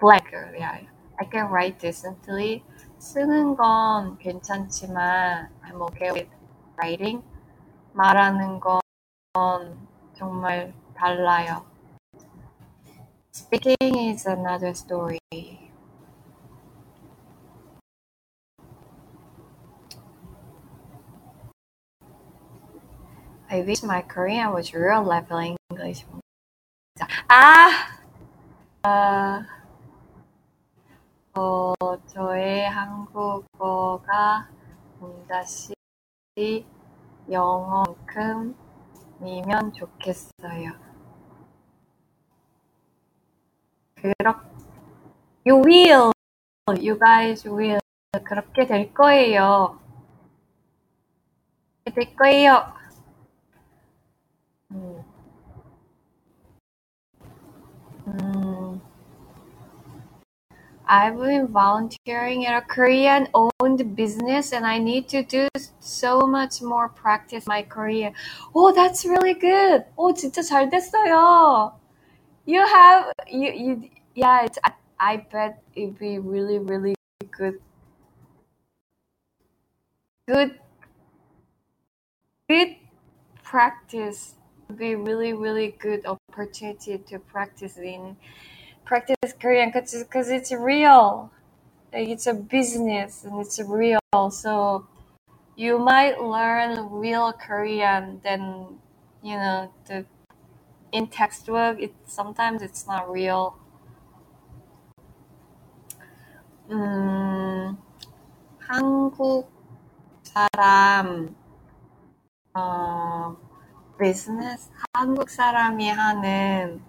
blacker. Yeah, I can write decently. 쓰는 건 괜찮지만 I'm okay with writing. 말하는 건 정말 달라요. Speaking is another story. I wish my Korean was real level English. 저의 한국어가 봉자 씨 영어만큼이면 좋겠어요. You guys will. 그렇게 될 거예요. Mm. Mm. I've been volunteering at a Korean owned business and I need to do so much more practice my Korean. Oh, that's really good. Oh, 진짜 잘 됐어요. You have, you yeah, it's, I bet it'd be really, really good. Good, good practice. It'd be really, really good opportunity to practice Korean because it's real. Like, it's a business and it's real. So you might learn real Korean than, you know, in textbook. Sometimes it's not real. 한국 사람 business 한국 사람이 하는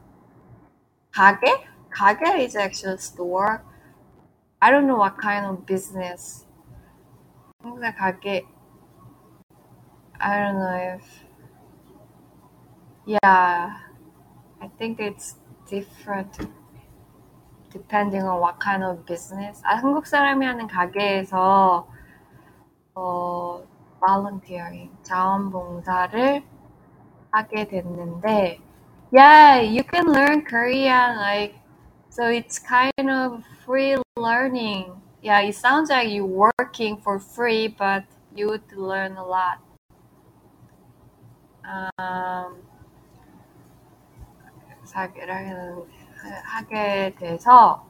가게? 가게 is actually a store. I don't know what kind of business. 한국 사람 가게. I don't know if. Yeah, I think it's different depending on what kind of business. 한국 사람이 하는 가게에서 volunteering, 자원봉사를 하게 됐는데, yeah, you can learn Korean, like, so it's kind of free learning. Yeah, it sounds like you're working for free, but you would learn a lot. 하게 돼서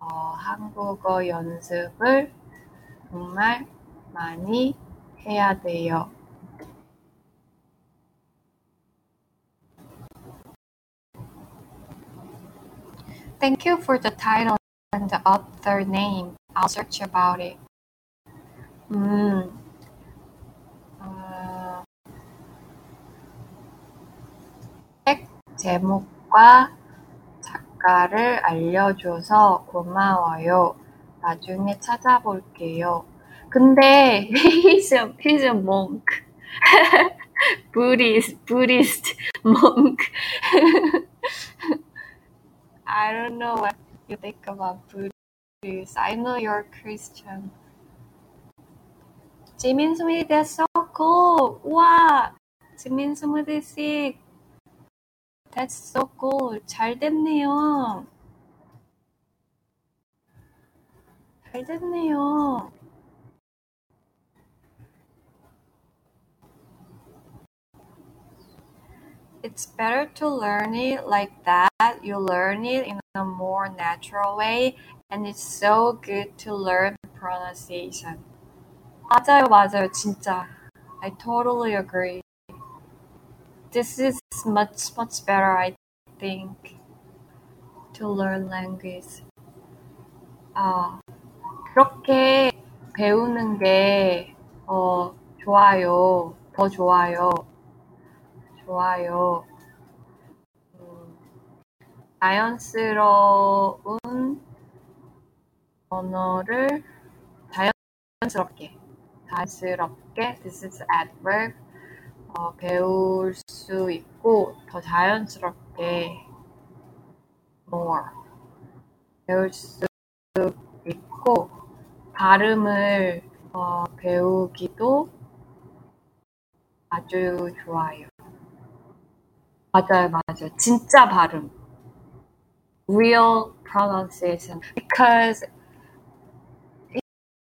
한국어 연습을 정말 많이 해야 돼요. Thank you for the title and the author name. I'll search about it. 책 제목과 작가를 알려줘서 고마워요. 나중에 찾아볼게요. 근데 he's a monk. Buddhist monk. I don't know what you think about Buddhist. I know you're Christian. Jimin Smoothie, that's so cool. Wow, Jimin Smoothie sick. That's so cool. 잘 됐네요. 잘 됐네요. It's better to learn it like that. You learn it in a more natural way, and it's so good to learn pronunciation. 맞아요, 진짜. I totally agree. This is much better, I think, to learn language. 그렇게 배우는 게 좋아요, 더 좋아요. 좋아요. 자연스러운 언어를 자연스럽게 this is adverb 배울 수 있고 더 자연스럽게 more 배울 수 있고 발음을 배우기도 아주 좋아요. 맞아요. 진짜 발음. Real pronunciation. Because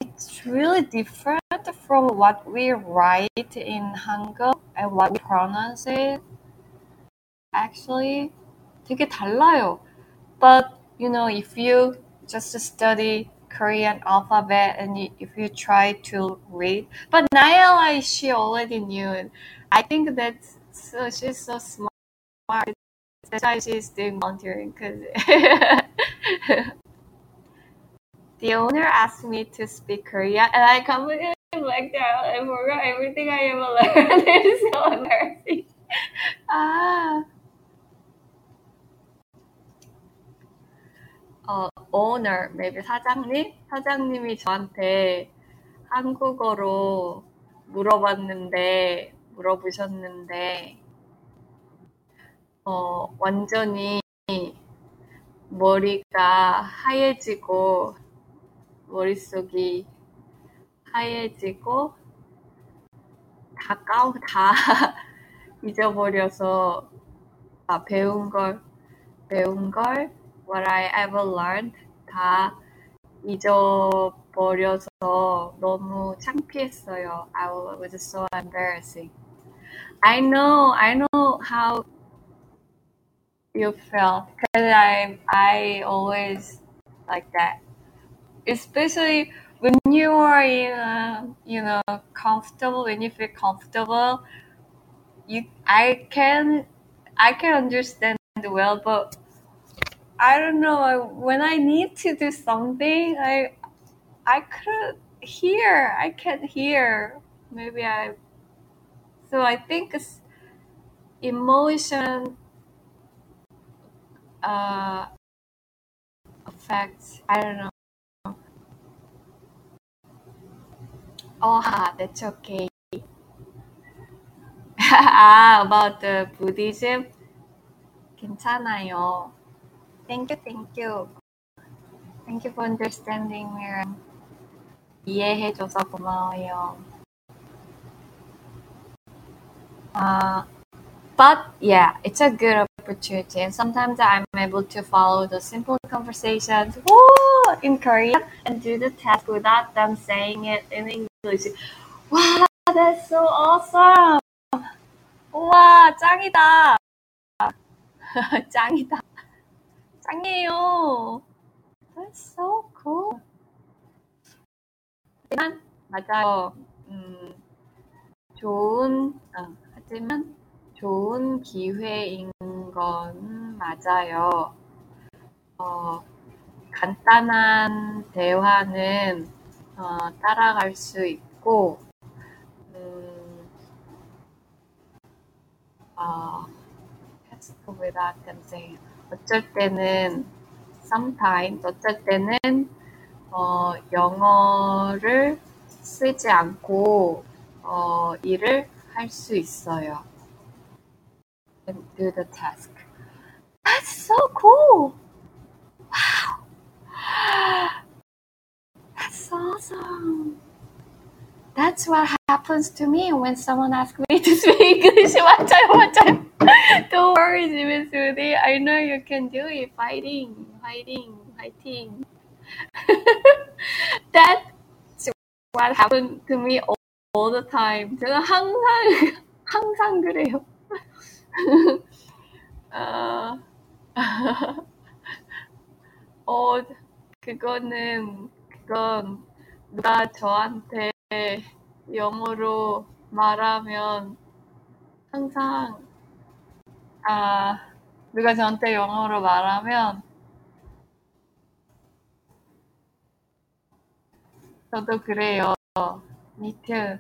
it's really different from what we write in Hangul and what we pronounce it. Actually, 되게 달라요. But, you know, if you just study Korean alphabet and if you try to read. But Nailya, she already knew it. I think that's so, she's so smart. That's why she's doing volunteering because the owner asked me to speak Korean and I completely blanked out. I forgot everything I ever learned. It's so embarrassing. Owner, maybe 사장님이 저한테 한국어로 물어보셨는데 완전히 머리가 하얘지고 머릿속이 하얘지고 다 잊어버려서 배운 걸 what I ever learned 다 잊어버려서 너무 창피했어요. I was so embarrassing. I know how you felt because I always like that. Especially when you are in comfortable, when you feel comfortable, I can understand well, but I don't know. When I need to do something, I couldn't hear. I can't hear. So I think it's emotion affects. I don't know. That's okay. About the Buddhism. 괜찮아요. Thank you. Thank you for understanding, Miriam. 이해해줘서 고마워요. But yeah, it's a good opportunity, and sometimes I'm able to follow the simple conversations in Korean and do the test without them saying it in English. Wow, that's so awesome! Wow, 짱이다. 짱이다. 짱이에요. That's so cool. 하지만 맞아요. 좋은 기회인 건 맞아요. 간단한 대화는 따라갈 수 있고, without them saying. 어쩔 때는 영어를 쓰지 않고 일을 할 수 있어요. And do the task. That's so cool. Wow. That's awesome. That's what happens to me when someone asks me to speak English. One time. Don't worry, Jimin Smoothie. I know you can do it. Fighting. That's what happened to me all the time. 제가 항상 그래요. 그건 누가 저한테 영어로 말하면 항상 누가 저한테 영어로 말하면 저도 그래요. Me too.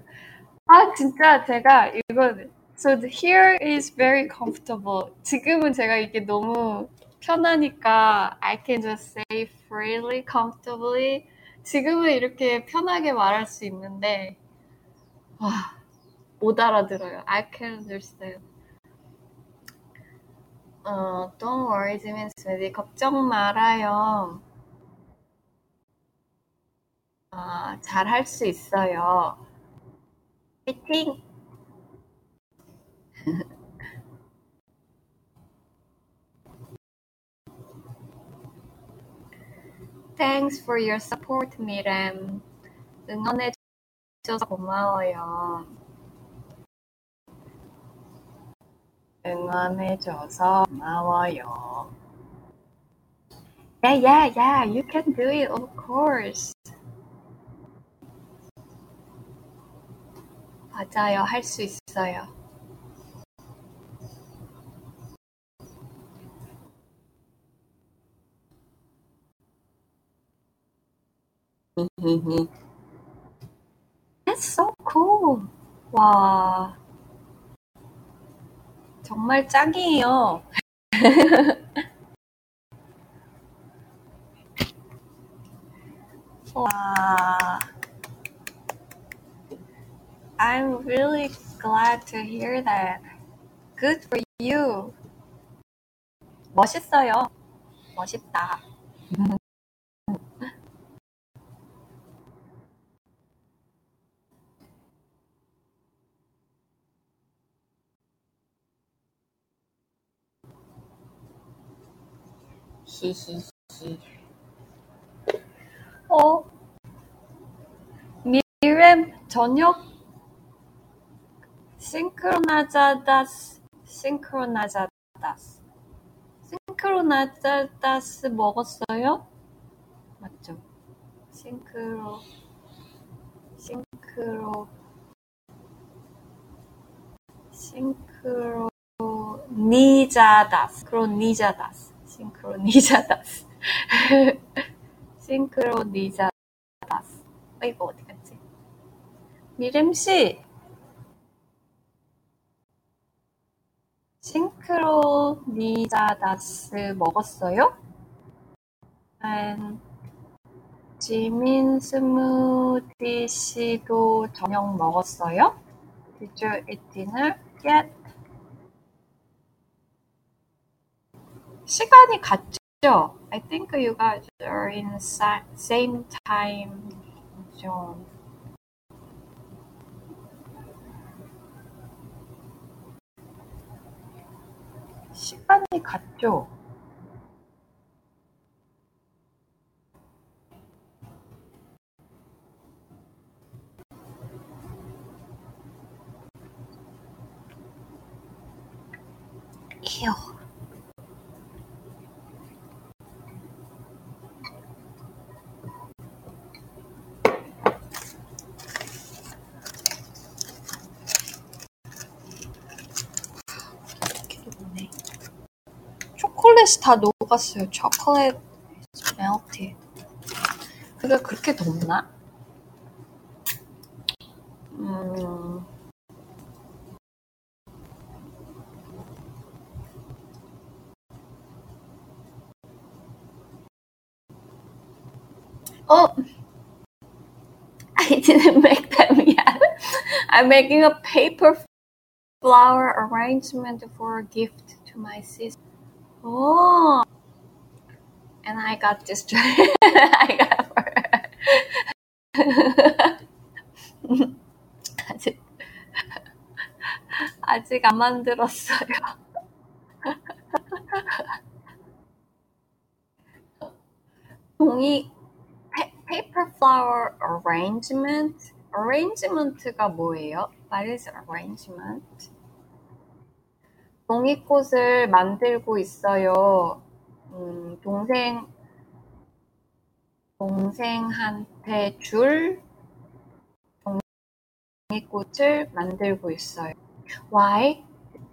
진짜 제가 이거 So here is very comfortable. 지금은 제가 이게 너무 편하니까 I can just say freely, comfortably. 지금은 이렇게 편하게 말할 수 있는데 못 알아들어요. I can't understand. Don't worry, Jimin Smoothie. 걱정 말아요. 잘 할 수 있어요. 화이팅! Thanks for your support, Miriam. 응원해줘서 고마워요. Yeah, you can do it, of course. 맞아요, 할 수 있어요. That's so cool. 와, 정말 짱이에요. 와, I'm really glad to hear that. Good for you. 멋있어요. 멋있다. 히히히. 어? 미렘 저녁 싱크로나자다스 먹었어요? 맞죠? 싱크로니자다스. 이거 어디 갔지? 미렘씨, 싱크로니자다스 먹었어요? And 지민 스무디 씨도 저녁 먹었어요? Did you eat dinner yet? 시간이 같죠? I think you guys are in the same time zone. 시간이 같죠? 귀여워. 초콜릿이 다 녹았어요. 초콜릿 melted. 그게 그렇게 덥나? Oh, I didn't make them yet. I'm making a paper flower arrangement for a gift to my sister. Oh, and I got distracted. 아직 안 만들었어요. 종이 paper flower arrangement. arrangement가 뭐예요? What is arrangement? 종이꽃을 만들고 있어요. 동생한테 줄 종이꽃을 만들고 있어요. Why?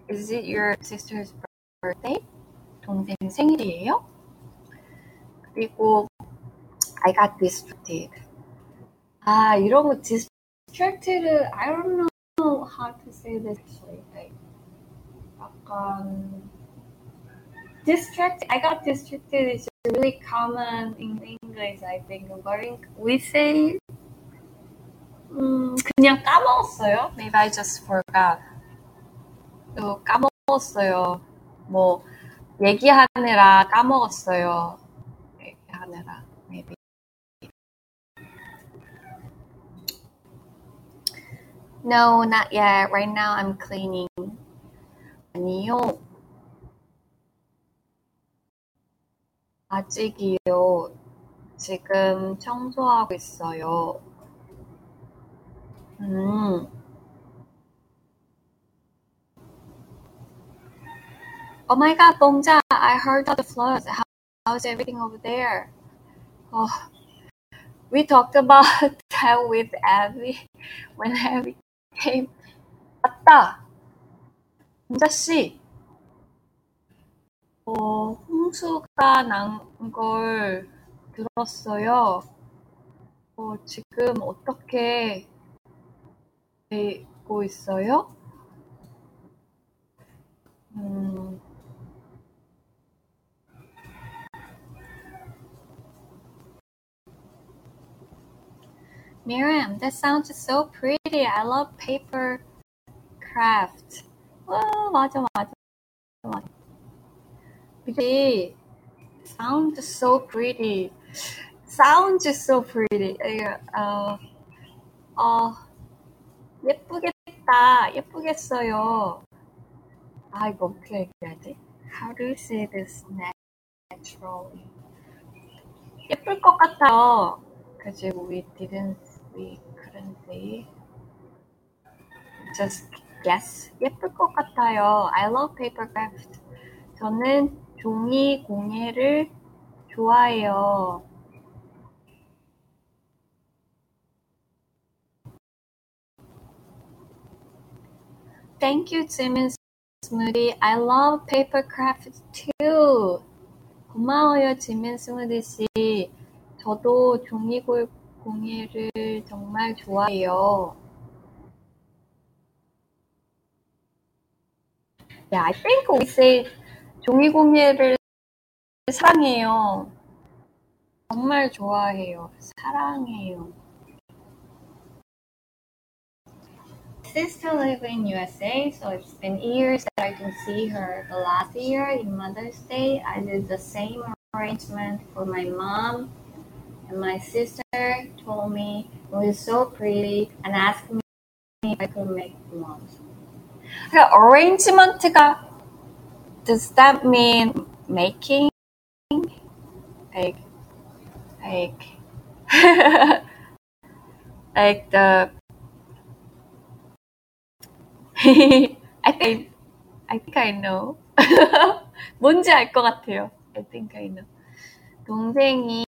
Is it your sister's birthday? 동생 생일이에요? 그리고 I got distracted. 아, 이런 거 distracted, I don't know how to say this actually. I got distracted is really common in English, I think. But we say, 그냥 까먹었어요. Maybe I just forgot. 까먹었어요. 뭐 얘기하느라 까먹었어요. 얘기하느라, maybe. No, not yet. Right now, I'm cleaning. 아니요. 아직이요. 지금 청소하고 있어요. Oh my god, Bongja, I heard of the floods. How's everything over there? Oh, we talked about that with Abby when Abby came. 맞다. 봉자씨, 홍수가 난 걸 들었어요. 지금 어떻게 되고 있어요? Miriam, that sounds so pretty. I love paper craft. 맞아. because it sounds so pretty. Sounds so pretty. 예쁘겠다. 예쁘겠어요. 아, 이거 어떻게 얘기해야 돼? How do you say this naturally? 예쁠 것 같아요. Because we couldn't say. Just guess. 예쁠 것 같아요. I love paper craft. 저는 종이 공예를 좋아해요. Thank you, Jimin Smoothie. I love paper craft too. 고마워요, 지민 스무디 씨. 저도 종이골 공예를 정말 좋아해요. Yeah, I think we say 종이 공예를 사랑해요. 정말 좋아해요. 사랑해요. My sister lives in USA, so it's been years that I can see her. But last year in Mother's Day, I did the same arrangement for my mom, and my sister told me it was so pretty and asked me if I could make one. 그러니까 arrangement가 does that mean making? Like like the. I think I know. 뭔지 알 것 같아요. I think I know. 동생이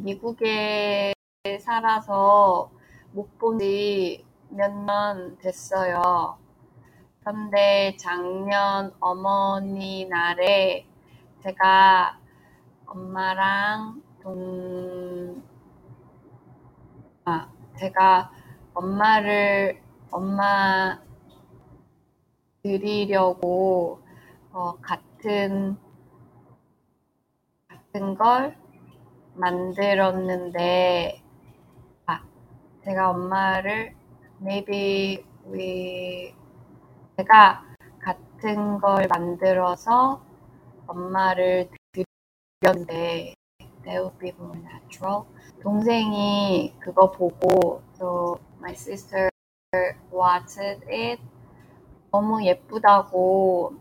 미국에 살아서 못 본 지 몇 년 됐어요. 그런데 작년 어머니 날에 제가 엄마랑 제가 엄마 드리려고 같은 걸 만들었는데 제가 엄마를 제가 같은 걸 만들어서 엄마를 드렸는데 that would be more natural. 동생이 그거 보고 so my sister watched it. 너무 예쁘다고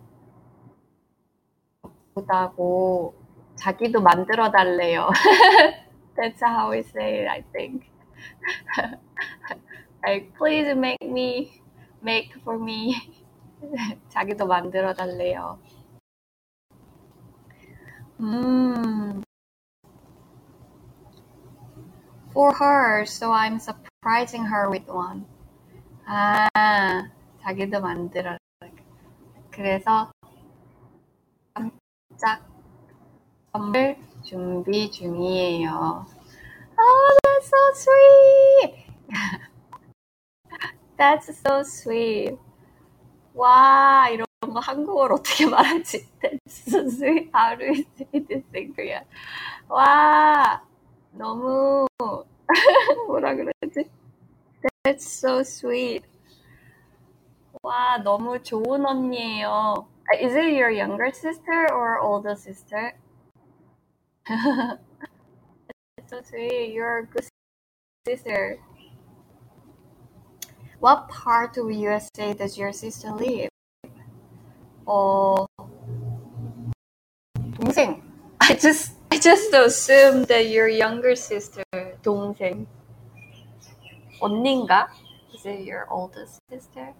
자기도 만들어 달래요. That's how we say it, I think. Like, please make for me. 자기도 만들어 달래요. For her, so I'm surprising her with one. 아. 자기도 만들어. 그래서 깜짝 선물 준비 중이에요. Oh, that's so sweet. That's so sweet. 와, 이런 거 한국어로 어떻게 말하지? That's so sweet. How do you say this in Korean? 와, 너무 뭐라 그러지? That's so sweet. 와, 너무 좋은 언니예요. Is it your younger sister or older sister? That's so sweet. You're a good sister. What part of USA does your sister live? 동생. I just assumed that your younger sister 동생. 언니인가? Is it your oldest sister?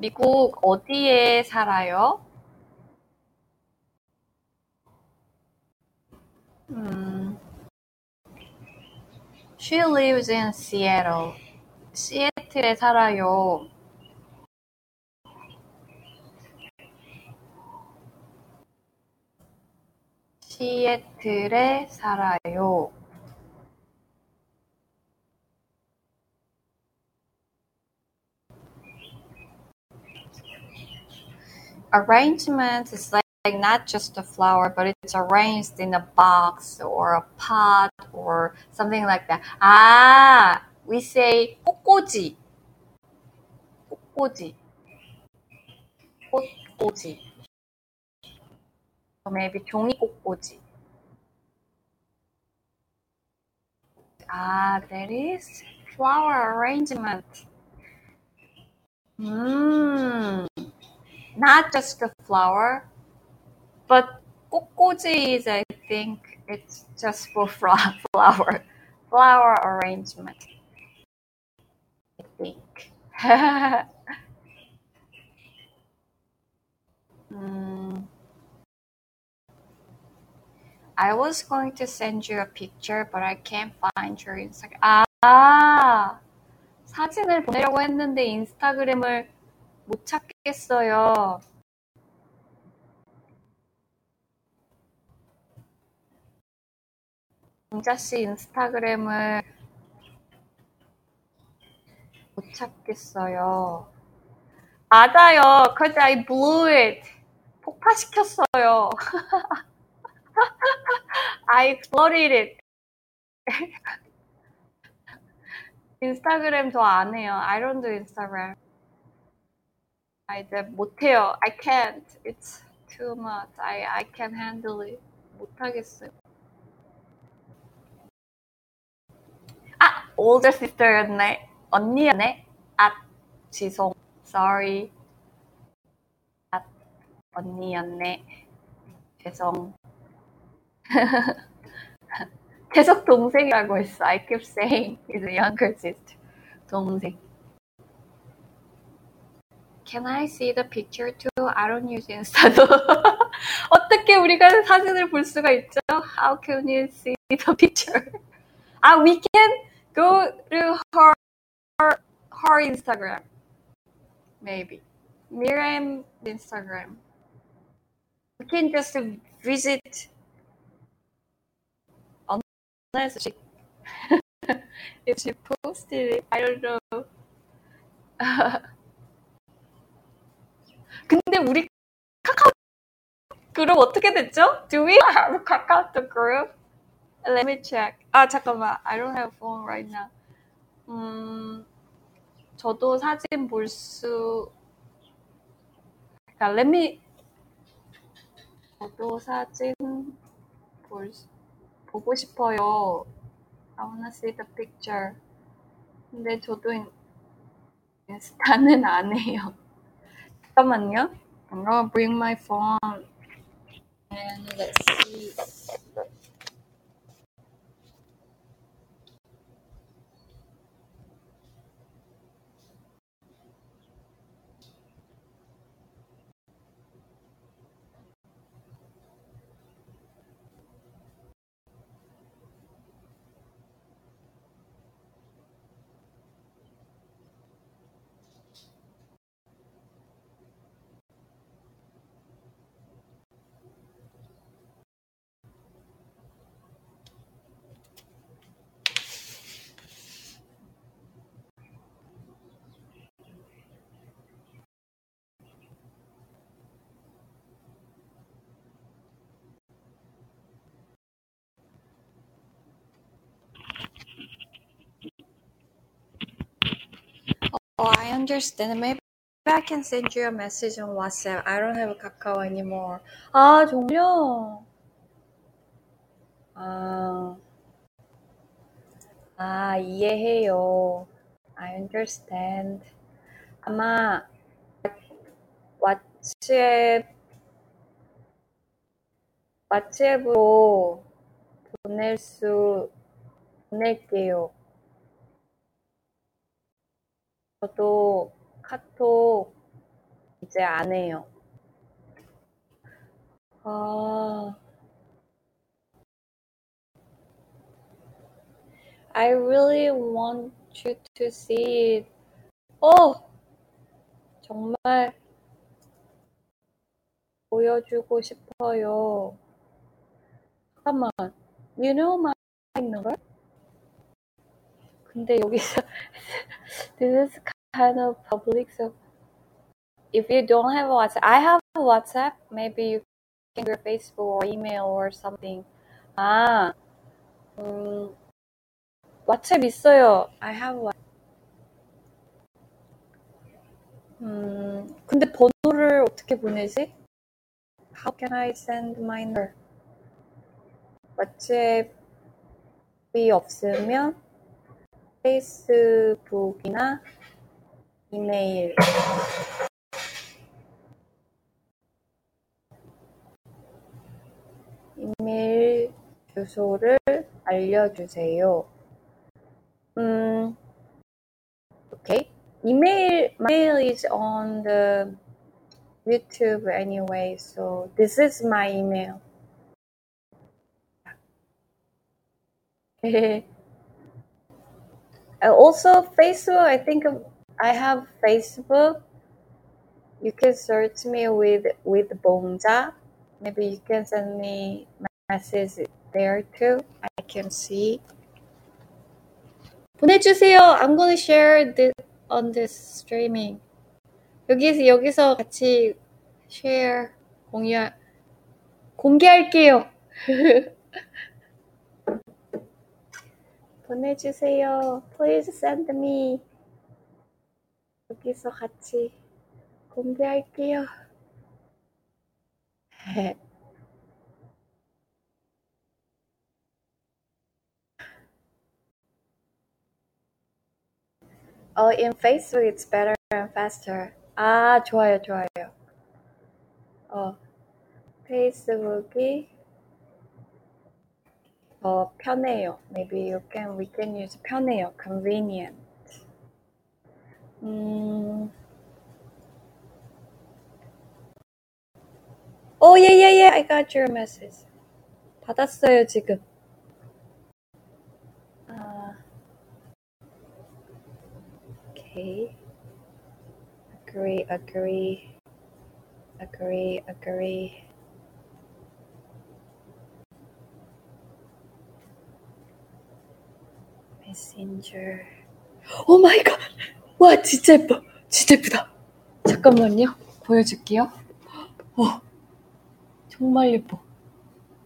미국 어디에 살아요? She lives in Seattle. 시애틀에 살아요. 시애틀에 살아요. Arrangement is like not just a flower, but it's arranged in a box or a pot or something like that. Ah, we say 꽃꽂이. 꽃꽂이. or maybe 종이꽃꽂이. Ah, that is flower arrangement. Not just the flower, but 꽃꽂이 is, I think, it's just for flower arrangement. I think. I was going to send you a picture, but I can't find your Instagram. 아, 사진을 보내려고 했는데 인스타그램을 못 찾겠어요. 봉자 씨 인스타그램을 못 찾겠어요. 맞아요. Because I blew it. 폭파시켰어요. I exploded it. 인스타그램 더 안 해요. I don't do Instagram. I 못해요. I can't. It's too much. I can't handle it. 못하겠어요. 아! Older sister였네. 언니였네. 아, 죄송. Sorry. 아, 언니였네. 죄송. 계속 동생이라고 했어. I keep saying he's a younger sister. 동생. Can I see the picture too? I don't use Insta. 어떻게 우리가 사진을 볼 수가 있죠? How can you see the picture? Ah, we can go to her Instagram. Maybe. Miriam's Instagram. We can just visit. Unless she, if she posted it, I don't know. 근데 우리 카카오 그룹 어떻게 됐죠? Do we have a 카카오톡 group? Let me check. 아 잠깐만, I don't have a phone right now. 저도 사진 볼 수. Let me. 저도 사진 볼 수. 보고 싶어요. I wanna see the picture. 근데 저도 인스타는 안 해요. 잠깐만요. I'm gonna bring my phone and let's see. Oh, I understand. Maybe I can send you a message on WhatsApp. I don't have a Kakao anymore. 아, 종료. 아, 이해해요. I understand. 아마 WhatsApp으로 보낼게요. 저도 카톡 이제 안 해요. 아, I really want you to see it. 오! 정말 보여주고 싶어요. 잠깐만, you know my number? 근데 여기서 this is kind of public, so if you don't have a WhatsApp, I have a WhatsApp. Maybe you can go to Facebook or email or something. 아, WhatsApp 있어요. I have WhatsApp. 근데 번호를 어떻게 보내지? how can I send my number? WhatsApp이 없으면 페이스북이나 이메일. 이메일 주소를 알려주세요. Okay. Email, my email is on the YouTube anyway, so this is my email. Also, Facebook, I think I have Facebook. You can search me with Bongja. Maybe you can send me message there too. I can see. 보내주세요. I'm gonna share this on this streaming. 여기서 같이 share 공개할게요. 보내주세요. Please send me. 여기서 같이 공개할게요. Oh, in Facebook it's better and faster. 아, 좋아요. 페이스북이 편해요. Maybe we can use 편해요, convenient. Oh, yeah. I got your message. 받았어요, 지금. Okay. Agree. Messenger. Oh my god. 와, 진짜 예쁘다. 잠깐만요. 보여줄게요. 정말 예뻐.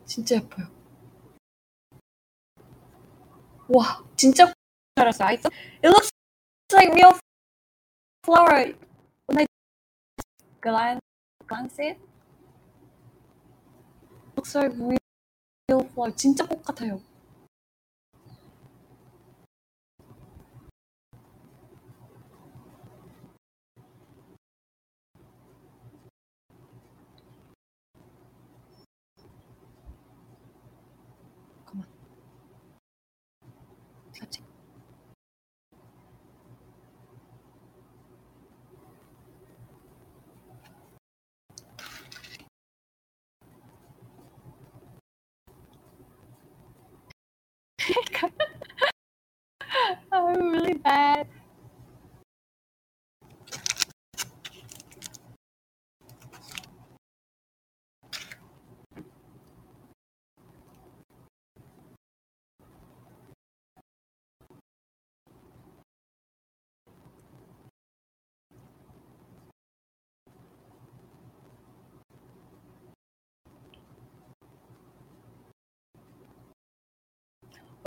진짜 예뻐요. 와, 진짜 잘했어. It looks like real flower. When I glance it, looks like real flower. 진짜 꽃 같아요. I'm really bad.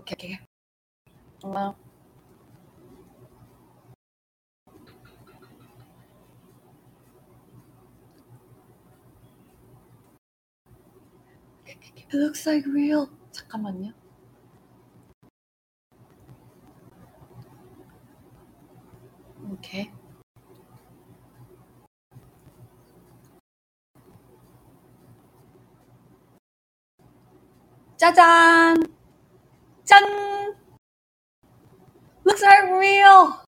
Okay. Wow. It looks like real. 잠깐만요. Okay. 짜잔! 짠! Looks like real!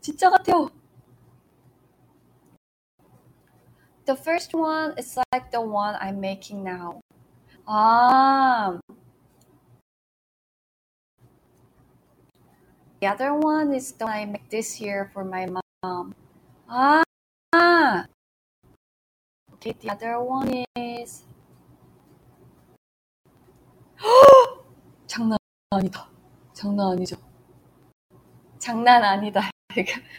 진짜 같아요. The first one is like the one I'm making now. The other one is the one I make this year for my mom. Okay, the other one is... 장난 아니죠. 장난 아니다.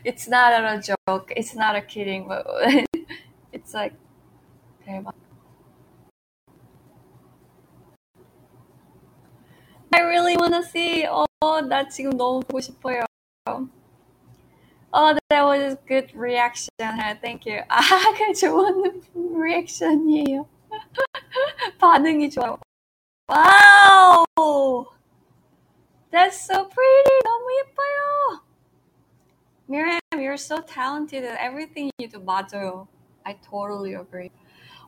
It's not a joke. It's not a kidding. But it's like 대박. I really wanna see. 나 지금 너무 보고 싶어요. Oh, that was a good reaction. Thank you. 아, 그 좋은 리액션이에요. 반응이 좋아요. Wow! That's so pretty. 너무 예뻐요. Miriam, you're so talented at everything you do. 맞아요. I totally agree.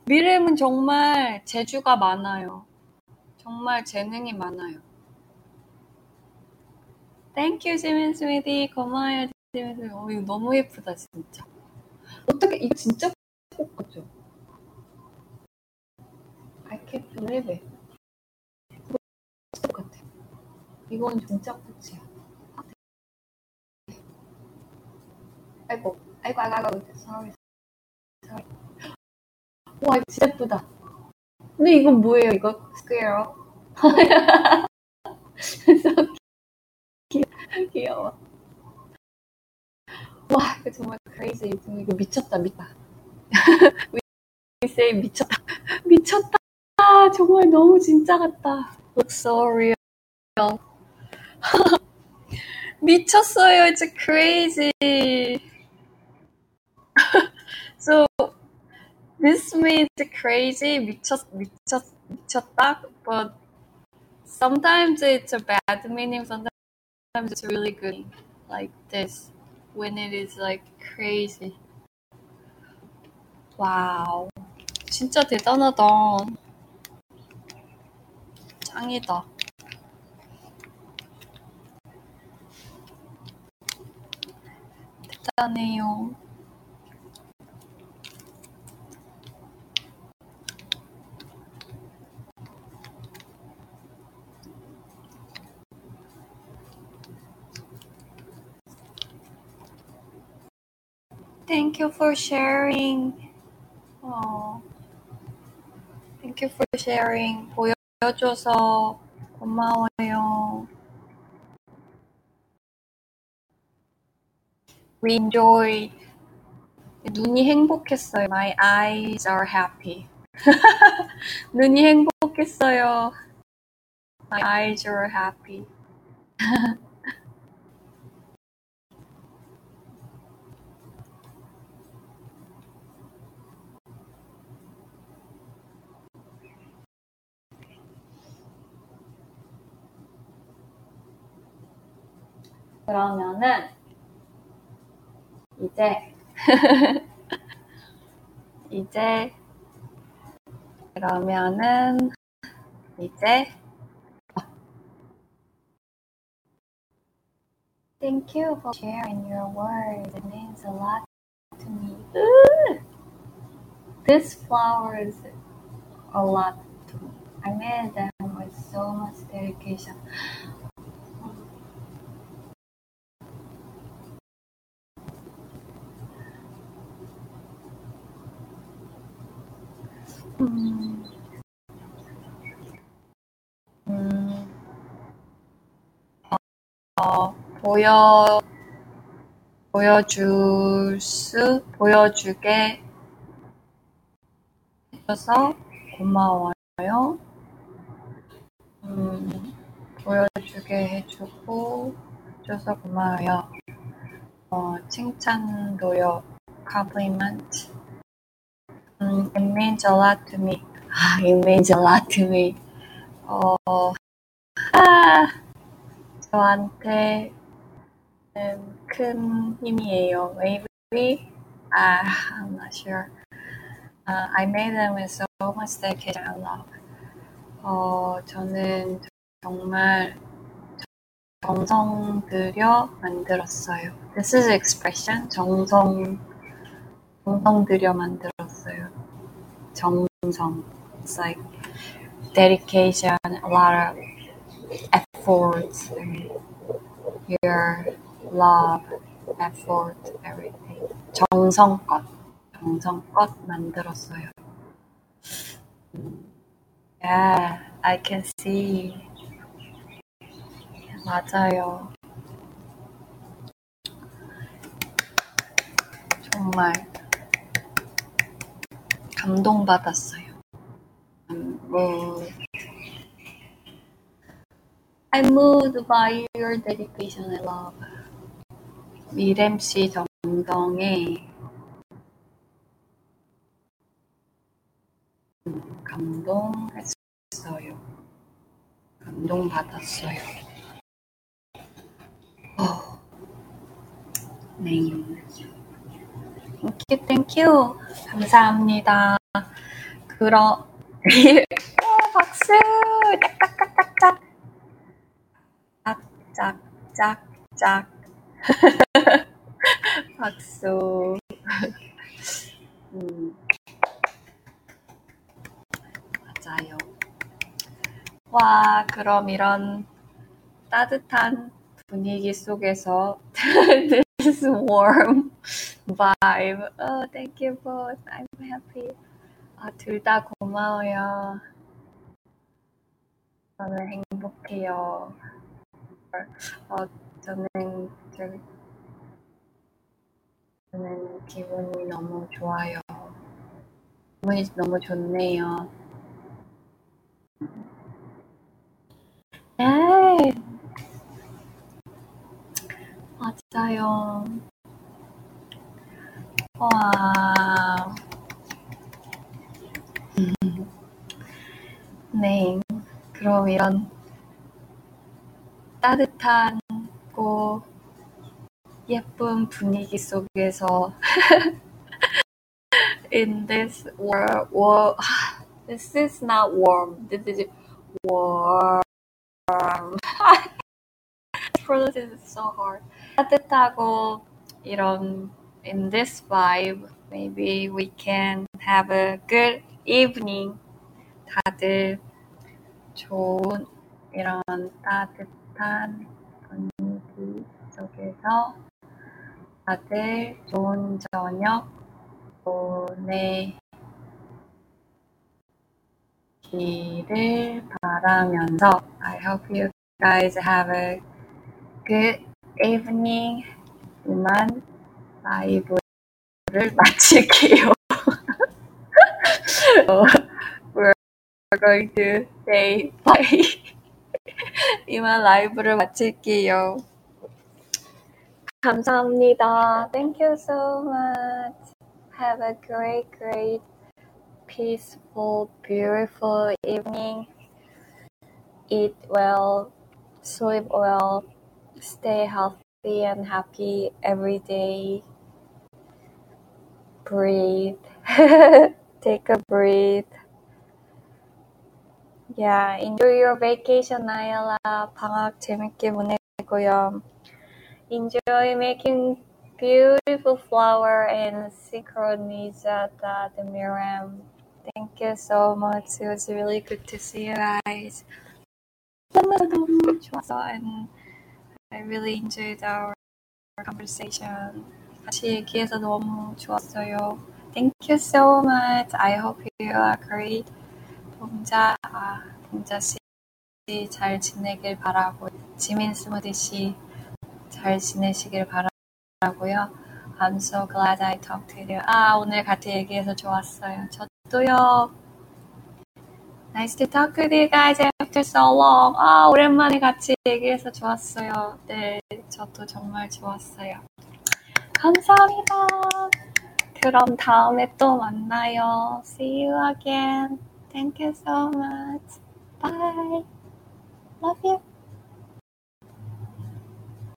미래는 정말 재주가 많아요. 정말 재능이 많아요. Thank you, Jimin Smoothie. 고마워요, Jimin Smoothie. 어, 이거 너무 예쁘다, 진짜. 어떻게, 이거 진짜 꼭 같죠? I can't believe it. 똑같아. 이건 진짜 꽃이야. 아이고, 아이고, 아이고, 아이고. Sorry. Sorry. 와, 진짜 예쁘다. 근데 이건 뭐예요, 이거? Squirrel. so 귀여워. 와, 이거 정말 crazy. 이거 미쳤다, 미쳤다. We say 미쳤다. 미쳤다. 정말 너무 진짜 같다. Looks so real. 미쳤어요. It's crazy. So, this means crazy, 미쳤다, but sometimes it's a bad meaning, sometimes it's really good, like this, when it is like crazy. Wow, 진짜 대단하다. 짱이다. 대단해요. Thank you for sharing. Oh, thank you for sharing. 보여줘서 고마워요. We enjoyed. 눈이 행복했어요. My eyes are happy. 눈이 행복했어요. My eyes are happy. 그러면은 이제 그러면은 이제 Thank you for sharing your words. It means a lot to me. This flower is a lot to me. I made them with so much dedication. 보여주게 해줘서 고마워요. 보여주게 해줘서 고마워요. 칭찬도요. Compliment. It means a lot to me. It means a lot to me. 저한테 큰 힘이에요. Maybe? I'm not sure. I made them with so much dedication and love. 저는 정말 정성 들여 만들었어요. This is an expression. 정성 들여 만들었어요. 정성. It's like dedication, a lot of efforts, and your love, effort, everything. 정성껏 만들었어요. Yeah, I can see. 맞아요. 정말 감동받았어요. I'm moved by your dedication and love. 미렘 씨 정정에 감동했어요. 감동받았어요. 네. 오케이, 땡큐. 감사합니다. 그럼 박수! 짝짝짝짝짝! 짝짝짝짝! 박수! 맞아요. 와, 그럼 이런 따뜻한 분위기 속에서 this warm vibe. Oh, thank you both. I'm happy. 아, 둘 다 고마워요. 저는 행복해요. 저는 기분이 너무 좋아요. 기분이 너무 좋네요. 에이. 맞아요. 와. 네, 그럼 이런 따뜻하고 예쁜 분위기 속에서 in this warm, this is not warm, this is warm. This is so hard. 따뜻하고 이런 in this vibe, maybe we can have a good evening. 다들 좋은 이런 따뜻한 분위기 속에서 다들 좋은 저녁 보내기를 바라면서 I hope you guys have a good evening. 이만 라이브를 마칠게요. We're going to say bye. 이만 라이브를 마칠게요. 감사합니다. Thank you so much. Have a great, great, peaceful, beautiful evening. Eat well, sleep well, stay healthy and happy every day. Breathe. Take a breath. Yeah, enjoy your vacation, Nailya. 방학 재밌게 보내고요. Enjoy making beautiful flower and synchronized the Miriam. Thank you so much. It was really good to see you guys. And I really enjoyed our conversation. 같이 얘기해서 너무 좋았어요. Thank you so much. I hope you are great. 봉자 씨 잘 지내길 바라고, 지민 스무디 씨 잘 지내시길 바라고요. I'm so glad I talked to you. 아, 오늘 같이 얘기해서 좋았어요. 저도요. Nice to talk with you guys after so long. 아, 오랜만에 같이 얘기해서 좋았어요. 네, 저도 정말 좋았어요. 감사합니다. 그럼 다음에 또 만나요. See you again. Thank you so much. Bye. Love you.